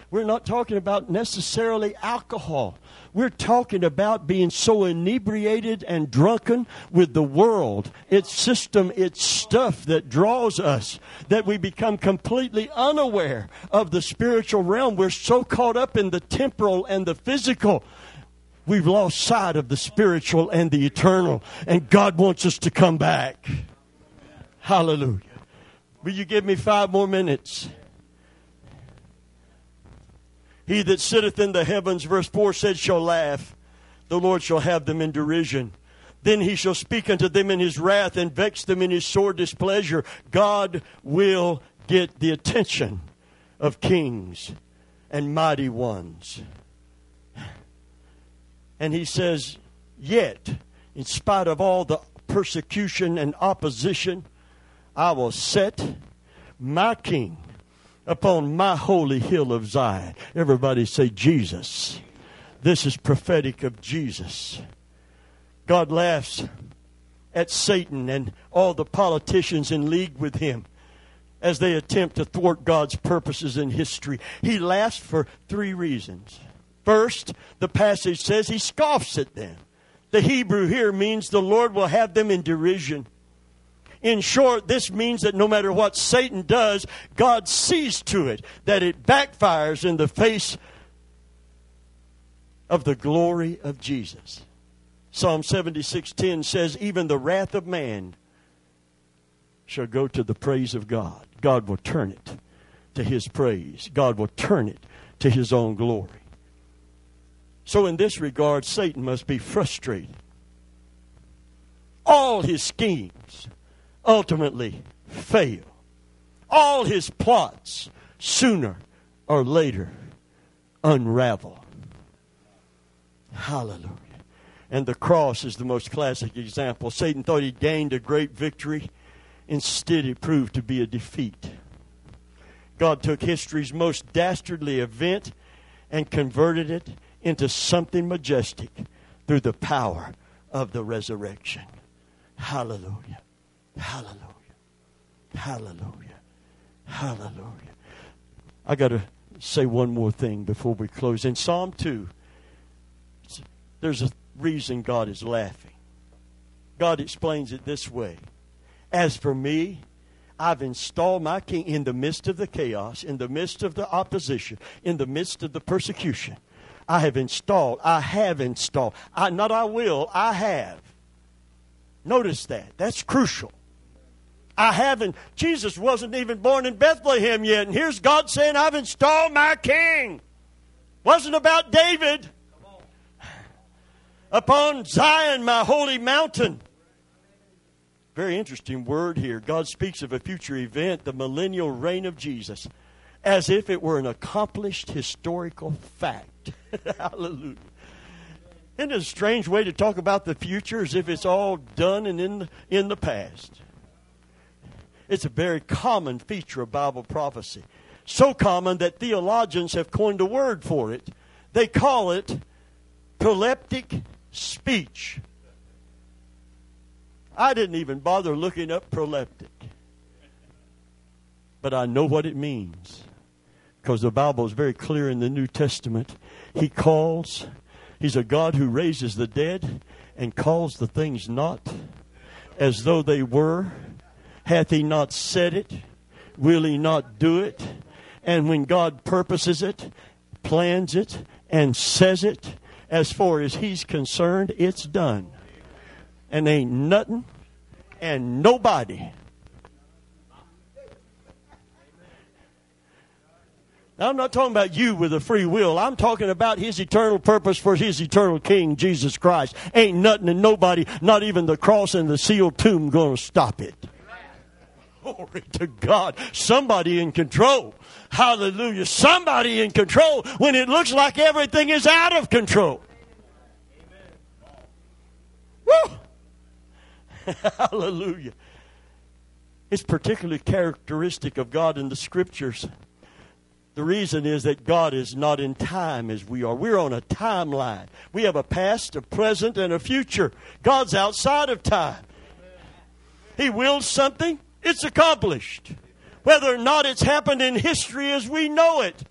We're not talking about necessarily alcohol. We're talking about being so inebriated and drunken with the world, its system, its stuff that draws us, that we become completely unaware of the spiritual realm. We're so caught up in the temporal and the physical, we've lost sight of the spiritual and the eternal. And God wants us to come back. Hallelujah. Will you give me 5 more minutes? He that sitteth in the heavens, verse 4 said, shall laugh. The Lord shall have them in derision. Then He shall speak unto them in His wrath and vex them in His sore displeasure. God will get the attention of kings and mighty ones. And He says, yet, in spite of all the persecution and opposition, I will set my king upon my holy hill of Zion. Everybody say Jesus. This is prophetic of Jesus. God laughs at Satan and all the politicians in league with him as they attempt to thwart God's purposes in history. He laughs for 3 reasons. First, the passage says He scoffs at them. The Hebrew here means the Lord will have them in derision. In short, this means that no matter what Satan does, God sees to it that it backfires in the face of the glory of Jesus. Psalm 76:10 says, even the wrath of man shall go to the praise of God. God will turn it to His praise. God will turn it to His own glory. So in this regard, Satan must be frustrated. All his schemes ultimately fail. All his plots, sooner or later, unravel. Hallelujah. And the cross is the most classic example. Satan thought he gained a great victory. Instead, it proved to be a defeat. God took history's most dastardly event and converted it into something majestic through the power of the resurrection. Hallelujah. Hallelujah. Hallelujah. Hallelujah. I got to say one more thing before we close. In Psalm 2, there's a reason God is laughing. God explains it this way. As for me, I've installed my king in the midst of the chaos, in the midst of the opposition, in the midst of the persecution. I have installed. I have. Notice that. That's crucial. I haven't. Jesus wasn't even born in Bethlehem yet. And here's God saying, I've installed my king. Wasn't about David. Upon Zion, my holy mountain. Very interesting word here. God speaks of a future event, the millennial reign of Jesus, as if it were an accomplished historical fact. Hallelujah. Isn't it a strange way to talk about the future as if it's all done and in the past? It's a very common feature of Bible prophecy. So common that theologians have coined a word for it. They call it proleptic speech. I didn't even bother looking up proleptic. But I know what it means. Because the Bible is very clear in the New Testament. He calls. He's a God who raises the dead and calls the things not as though they were. Hath He not said it? Will He not do it? And when God purposes it, plans it, and says it, as far as He's concerned, it's done. And ain't nothing and nobody. Now, I'm not talking about you with a free will. I'm talking about His eternal purpose for His eternal King, Jesus Christ. Ain't nothing and nobody, not even the cross and the sealed tomb, going to stop it. Glory to God. Somebody in control. Hallelujah. Somebody in control when it looks like everything is out of control. Woo! Hallelujah. It's particularly characteristic of God in the Scriptures. The reason is that God is not in time as we are. We're on a timeline. We have a past, a present, and a future. God's outside of time. He wills something. It's accomplished. Whether or not it's happened in history as we know it.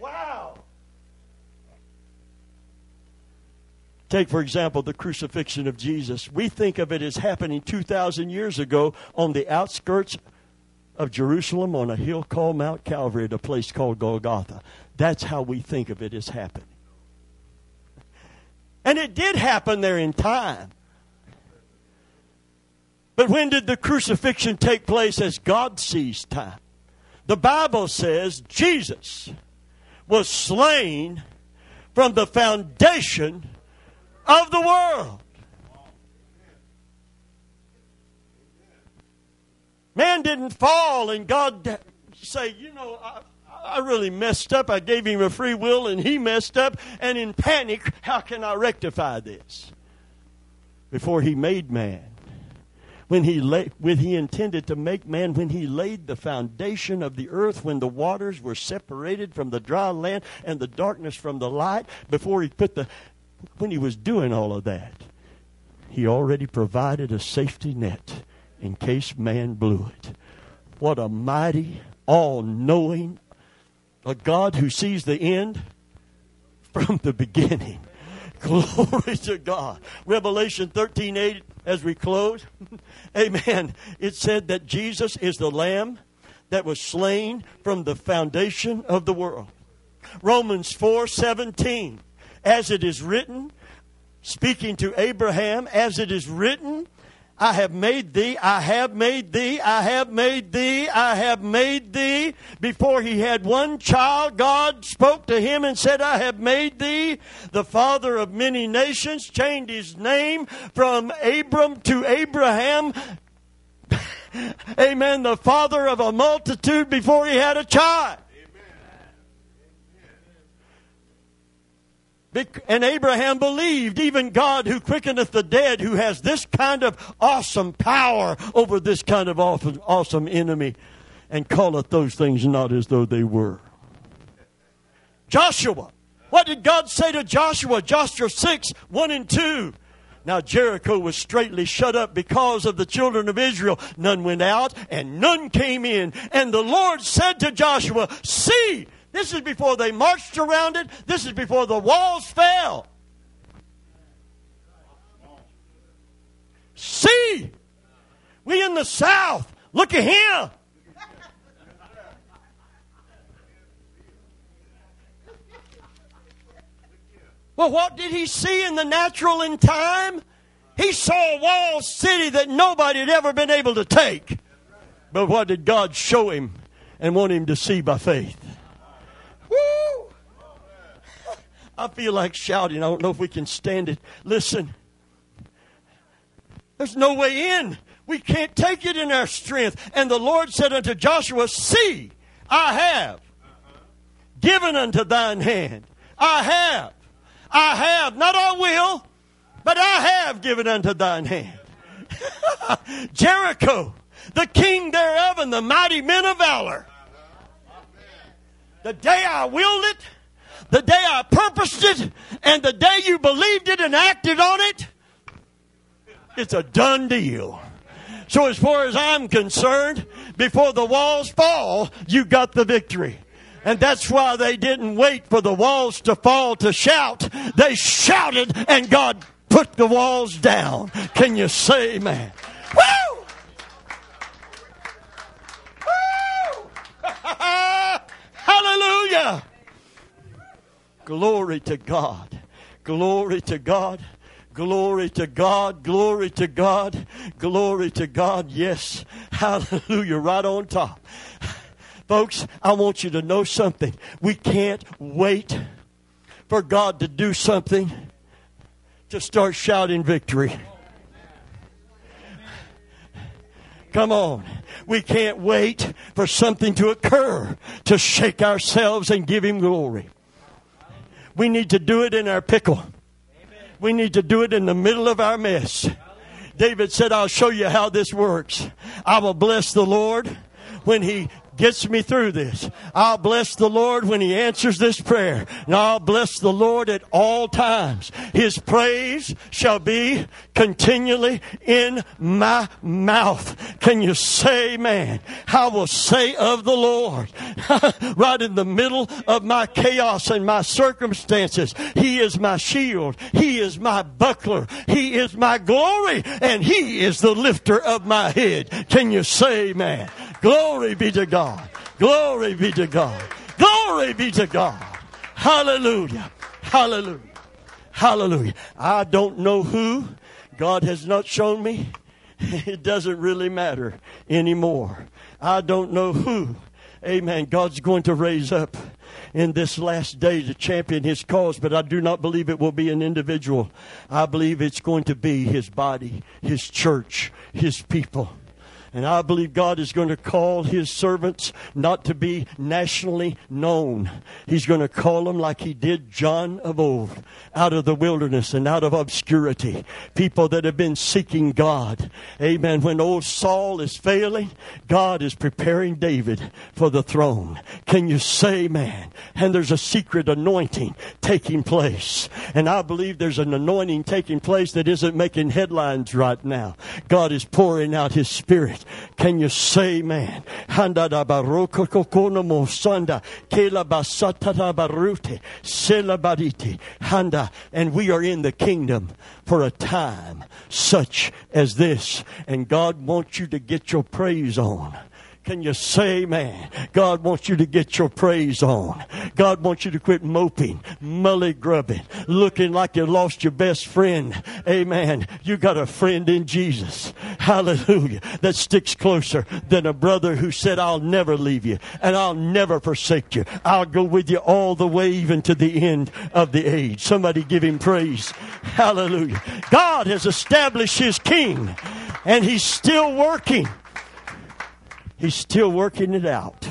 Wow. Take, for example, the crucifixion of Jesus. We think of it as happening 2,000 years ago on the outskirts of Jerusalem on a hill called Mount Calvary at a place called Golgotha. That's how we think of it as happening. And it did happen there in time. But when did the crucifixion take place as God sees time? The Bible says Jesus was slain from the foundation of the world. Man didn't fall and God say, you know, I really messed up. I gave him a free will and he messed up. And in panic, how can I rectify this? Before he made man, when he intended to make man, when he laid the foundation of the earth, when the waters were separated from the dry land and the darkness from the light, when he was doing all of that, he already provided a safety net in case man blew it. What a mighty, all-knowing a God who sees the end from the beginning. Glory to God. Revelation 13:8, as we close. Amen. It said that Jesus is the Lamb that was slain from the foundation of the world. Romans 4:17, as it is written, speaking to Abraham, as it is written, I have made thee, I have made thee, I have made thee, I have made thee. Before he had one child, God spoke to him and said, I have made thee the father of many nations, changed his name from Abram to Abraham. Amen. The father of a multitude before he had a child. And Abraham believed, even God who quickeneth the dead, who has this kind of awesome power over this kind of awesome enemy, and calleth those things not as though they were. Joshua. What did God say to Joshua? Joshua 6:1-2. Now Jericho was straitly shut up because of the children of Israel. None went out and none came in. And the Lord said to Joshua, see, this is before they marched around it. This is before the walls fell. See, we in the South. Look at him. Well, what did he see in the natural in time? He saw a walled city that nobody had ever been able to take. But what did God show him and want him to see by faith? Woo! I feel like shouting. I don't know if we can stand it. Listen. There's no way in. We can't take it in our strength. And the Lord said unto Joshua, see, I have given unto thine hand. I have. I have. Not I will. but I have given unto thine hand. Jericho, the king thereof, and the mighty men of valor. The day I willed it, the day I purposed it, and the day you believed it and acted on it, it's a done deal. So as far as I'm concerned, before the walls fall, you got the victory. And that's why they didn't wait for the walls to fall to shout. They shouted and God put the walls down. Can you say amen? Woo! Woo! Hallelujah! Glory to God. Glory to God. Glory to God, glory to God, glory to God. Yes, hallelujah, right on top. Folks, I want you to know something. We can't wait for God to do something to start shouting victory. Come on. We can't wait for something to occur to shake ourselves and give Him glory. We need to do it in our pickle. We need to do it in the middle of our mess. David said, I'll show you how this works. I will bless the Lord when He gets me through this. I'll bless the Lord when He answers this prayer. And I'll bless the Lord at all times. His praise shall be continually in my mouth. Can you say amen? I will say of the Lord. Right in the middle of my chaos and my circumstances. He is my shield. He is my buckler. He is my glory. And He is the lifter of my head. Can you say amen? Glory be to God. Glory be to God. Glory be to God. Hallelujah. Hallelujah. Hallelujah. I don't know who. God has not shown me. It doesn't really matter anymore. I don't know who. Amen. God's going to raise up in this last day to champion His cause, but I do not believe it will be an individual. I believe it's going to be His body, His church, His people. And I believe God is going to call His servants not to be nationally known. He's going to call them like He did John of old, out of the wilderness and out of obscurity. People that have been seeking God. Amen. When old Saul is failing, God is preparing David for the throne. Can you say amen? And there's a secret anointing taking place. And I believe there's an anointing taking place that isn't making headlines right now. God is pouring out His Spirit. Can you say amen? And we are in the kingdom for a time such as this. And God wants you to get your praise on. Can you say amen? God wants you to get your praise on. God wants you to quit moping, mully-grubbing, looking like you lost your best friend. Amen. You got a friend in Jesus. Hallelujah. That sticks closer than a brother who said, I'll never leave you and I'll never forsake you. I'll go with you all the way even to the end of the age. Somebody give Him praise. Hallelujah. God has established His King and He's still working. He's still working it out.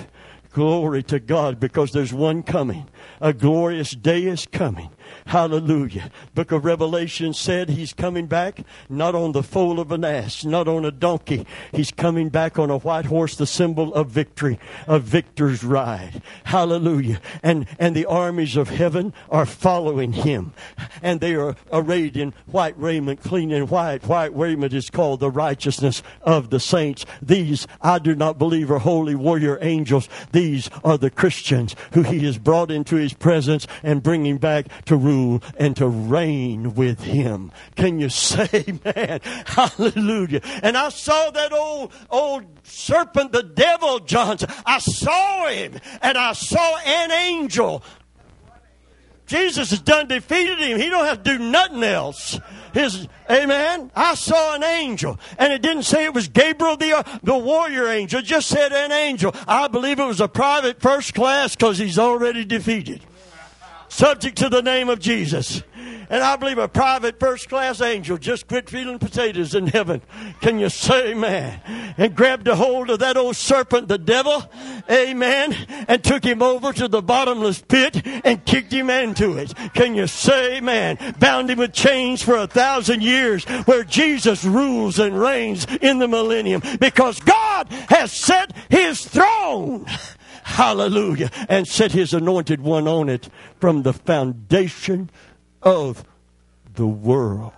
Glory to God, because there's one coming. A glorious day is coming. Hallelujah. Book of Revelation said He's coming back not on the foal of an ass, not on a donkey. He's coming back on a white horse, the symbol of victory, a victor's ride. Hallelujah. And the armies of heaven are following Him. And they are arrayed in white raiment, clean and white. White raiment is called the righteousness of the saints. These, I do not believe, are holy warrior angels. These are the Christians who He has brought into His presence and bringing back to rule and to reign with Him. Can you say amen? Hallelujah. And I saw that old serpent, the devil, John. I saw him and I saw an angel. Jesus has done defeated him. He don't have to do nothing else. Amen. I saw an angel. And it didn't say it was Gabriel, the warrior angel. It just said an angel. I believe it was a private first class because he's already defeated. Subject to the name of Jesus. And I believe a private first-class angel just quit feeling potatoes in heaven. Can you say amen? And grabbed a hold of that old serpent, the devil, amen, and took him over to the bottomless pit and kicked him into it. Can you say amen? Bound him with chains for 1,000 years where Jesus rules and reigns in the millennium because God has set his throne. Hallelujah. And set his anointed one on it from the foundation of the world.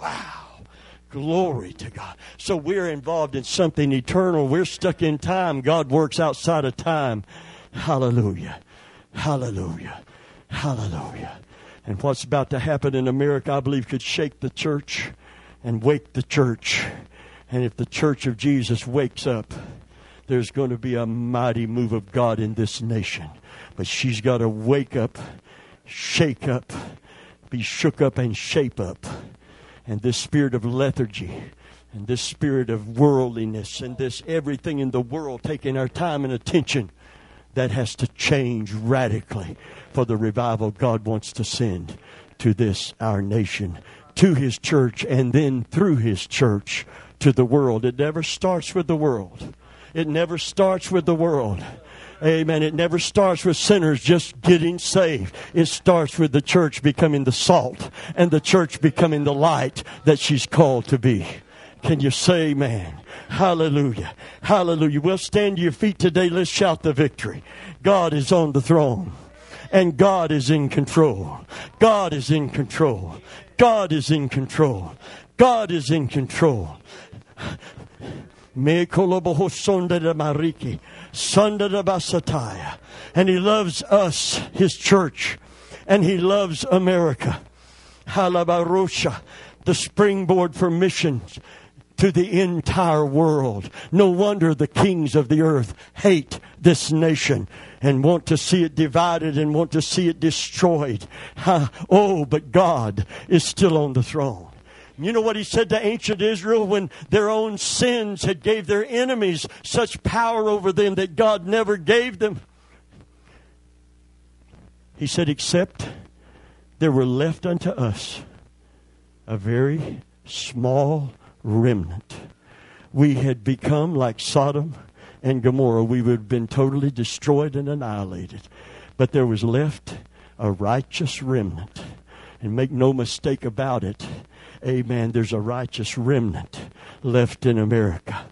Wow. Glory to God. So we're involved in something eternal. We're stuck in time. God works outside of time. Hallelujah. Hallelujah. Hallelujah. And what's about to happen in America, I believe, could shake the church and wake the church. And if the church of Jesus wakes up, there's going to be a mighty move of God in this nation. But she's got to wake up, shake up, be shook up and shape up. And this spirit of lethargy and this spirit of worldliness and this everything in the world taking our time and attention, that has to change radically for the revival God wants to send to this, our nation, to his church, and then through his church to the world. It never starts with the world. It never starts with the world. Amen. It never starts with sinners just getting saved. It starts with the church becoming the salt and the church becoming the light that she's called to be. Can you say amen? Hallelujah. Hallelujah. Well, stand to your feet today. Let's shout the victory. God is on the throne and God is in control. God is in control. God is in control. God is in control. And he loves us, his church, and he loves America. Halabarosha, the springboard for missions to the entire world. No wonder the kings of the earth hate this nation and want to see it divided and want to see it destroyed. Oh, but God is still on the throne. You know what he said to ancient Israel when their own sins had gave their enemies such power over them that God never gave them? He said, except there were left unto us a very small remnant. We had become like Sodom and Gomorrah. We would have been totally destroyed and annihilated. But there was left a righteous remnant. And make no mistake about it, amen, there's a righteous remnant left in America.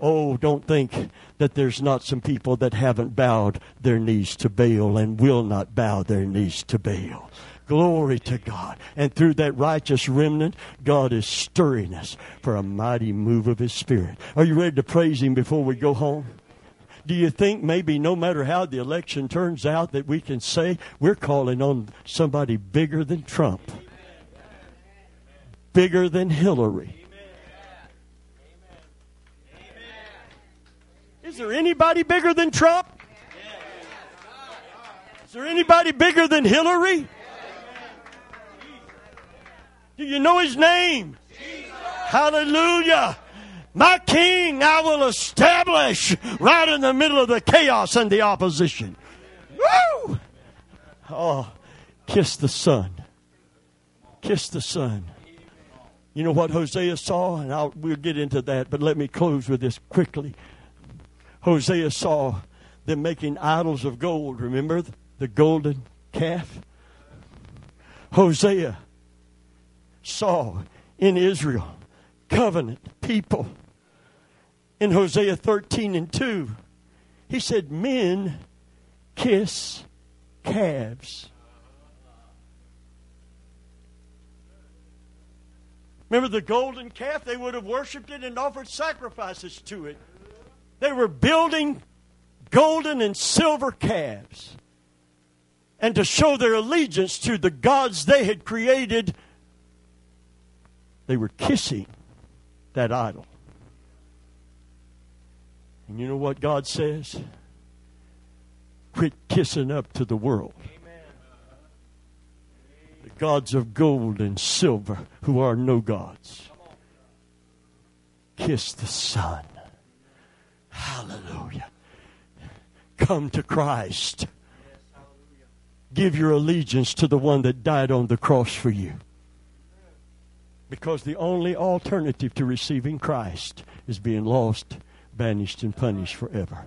Oh, don't think that there's not some people that haven't bowed their knees to Baal and will not bow their knees to Baal. Glory to God. And through that righteous remnant, God is stirring us for a mighty move of his Spirit. Are you ready to praise him before we go home? Do you think maybe no matter how the election turns out that we can say we're calling on somebody bigger than Trump? Bigger than Hillary. Is there anybody bigger than Trump? Is there anybody bigger than Hillary? Do you know his name? Hallelujah. My king I will establish right in the middle of the chaos and the opposition. Woo! Oh, kiss the Son. Kiss the Son. You know what Hosea saw? And we'll get into that, but let me close with this quickly. Hosea saw them making idols of gold. Remember the golden calf? Hosea saw in Israel covenant people. In Hosea 13:2, he said, men kiss calves. Remember the golden calf? They would have worshipped it and offered sacrifices to it. They were building golden and silver calves. And to show their allegiance to the gods they had created, they were kissing that idol. And you know what God says? Quit kissing up to the world. Gods of gold and silver who are no gods. Kiss the Son. Hallelujah. Come to Christ. give your allegiance to the one that died on the cross for you. Because the only alternative to receiving Christ is being lost, banished, and punished forever.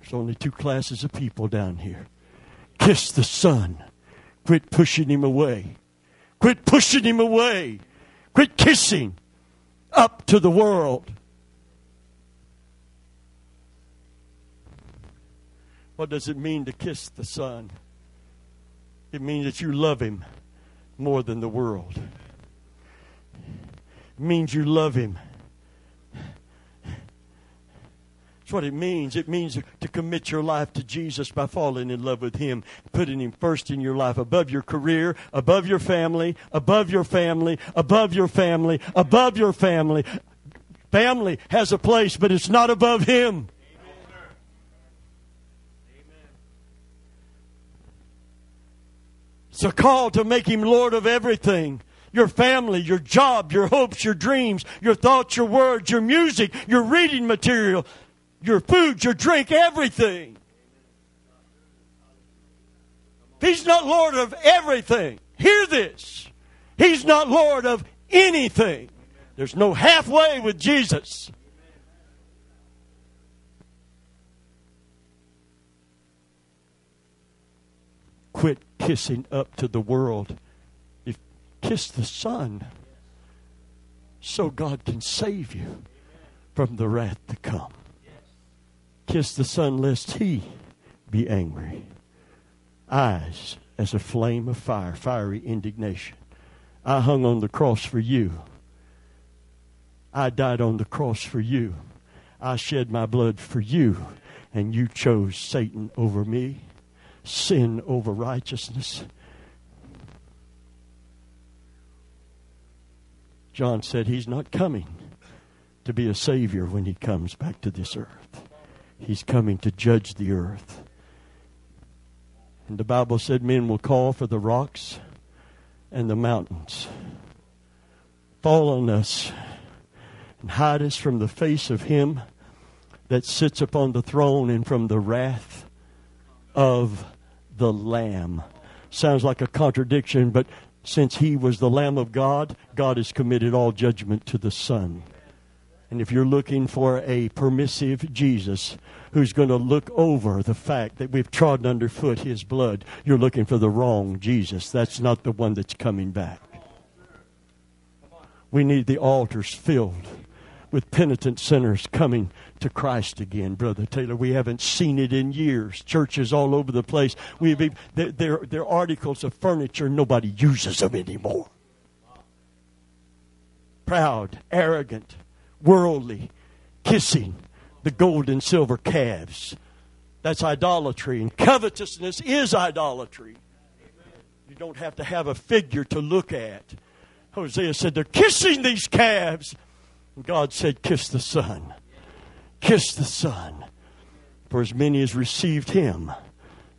There's only two classes of people down here. Kiss the Son. Quit pushing him away. Quit pushing him away. Quit kissing up to the world. What does it mean to kiss the Son? It means that you love him more than the world. It means you love him. That's what it means. It means to commit your life to Jesus by falling in love with him, putting him first in your life, above your career, above your family, above your family, above your family, above your family. Family has a place, but it's not above him. It's a call to make him Lord of everything. Your family, your job, your hopes, your dreams, your thoughts, your words, your music, your reading material, your food, your drink, everything. He's not Lord of everything. Hear this. He's not Lord of anything. There's no halfway with Jesus. Quit kissing up to the world. If kiss the Son, so God can save you from the wrath to come. Kiss the Son lest he be angry. Eyes as a flame of fire, fiery indignation. I hung on the cross for you. I died on the cross for you. I shed my blood for you, and you chose Satan over me. Sin over righteousness. John said he's not coming to be a savior when he comes back to this earth. He's coming to judge the earth. And the Bible said men will call for the rocks and the mountains. Fall on us and hide us from the face of him that sits upon the throne and from the wrath of the Lamb. Sounds like a contradiction, but since he was the Lamb of God, God has committed all judgment to the Son. And if you're looking for a permissive Jesus who's going to look over the fact that we've trodden underfoot his blood, you're looking for the wrong Jesus. That's not the one that's coming back. We need the altars filled with penitent sinners coming to Christ again, Brother Taylor. We haven't seen it in years. Churches all over the place. They're articles of furniture. Nobody uses them anymore. Proud, arrogant, worldly, kissing the gold and silver calves. That's idolatry. And covetousness is idolatry. You don't have to have a figure to look at. Hosea said they're kissing these calves. God said, kiss the Son. Kiss the Son. For as many as received him,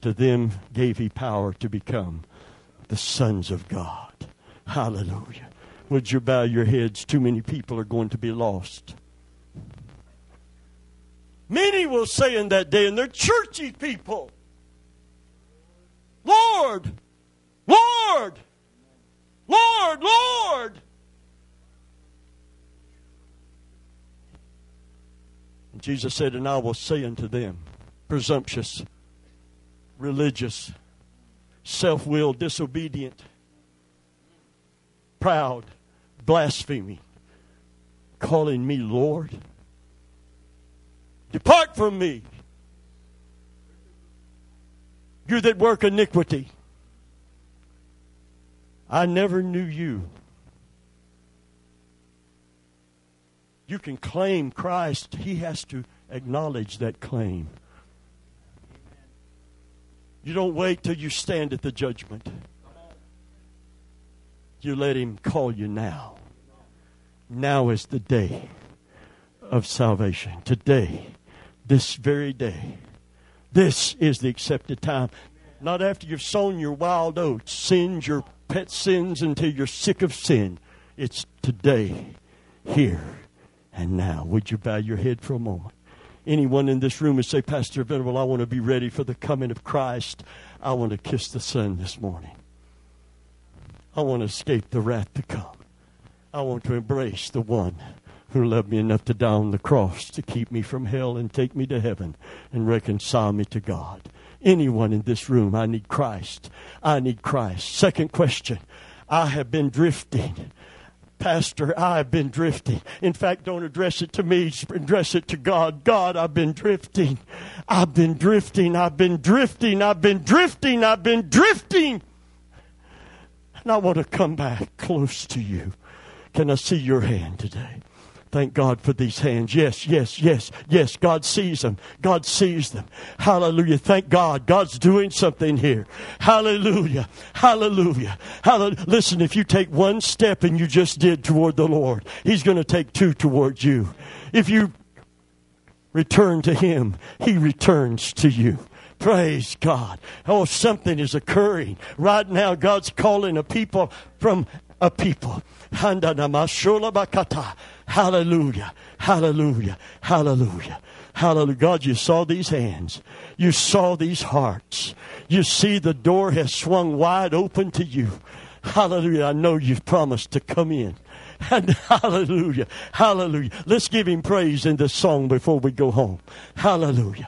to them gave he power to become the sons of God. Hallelujah. Would you bow your heads? Too many people are going to be lost. Many will say in that day, and they're churchy people, Lord, Lord, Lord, Lord. Jesus said, and I will say unto them, presumptuous, religious, self-willed, disobedient, proud, blaspheming, calling me Lord. Depart from me, you that work iniquity. I never knew you. You can claim Christ. He has to acknowledge that claim. You don't wait till you stand at the judgment. You let him call you now. Now is the day of salvation. Today, this very day, this is the accepted time. Not after you've sown your wild oats, sins, your pet sins, until you're sick of sin. It's today, here. And now, would you bow your head for a moment? anyone in this room and say, Pastor Venable, I want to be ready for the coming of Christ. I want to kiss the sun this morning. I want to escape the wrath to come. I want to embrace the one who loved me enough to die on the cross to keep me from hell and take me to heaven and reconcile me to God. Anyone in this room, I need Christ. I need Christ. Second question, I have been drifting. Pastor, I've been drifting. In fact, don't address it to me. Address it to God. God, I've been drifting. I've been drifting. I've been drifting. I've been drifting. I've been drifting. And I want to come back close to you. Can I see your hand today? Thank God for these hands. Yes, yes, yes, yes. God sees them. God sees them. Hallelujah. Thank God. God's doing something here. Hallelujah. Hallelujah. Hallelujah. Listen, if you take one step and you just did toward the Lord, He's going to take two towards you. If you return to Him, He returns to you. Praise God. Oh, something is occurring. Right now, God's calling a people from a people. Hallelujah, hallelujah, hallelujah, hallelujah. God, you saw these hands. You saw these hearts. You see the door has swung wide open to you. Hallelujah, I know you've promised to come in. And hallelujah, hallelujah. Let's give Him praise in this song before we go home. Hallelujah.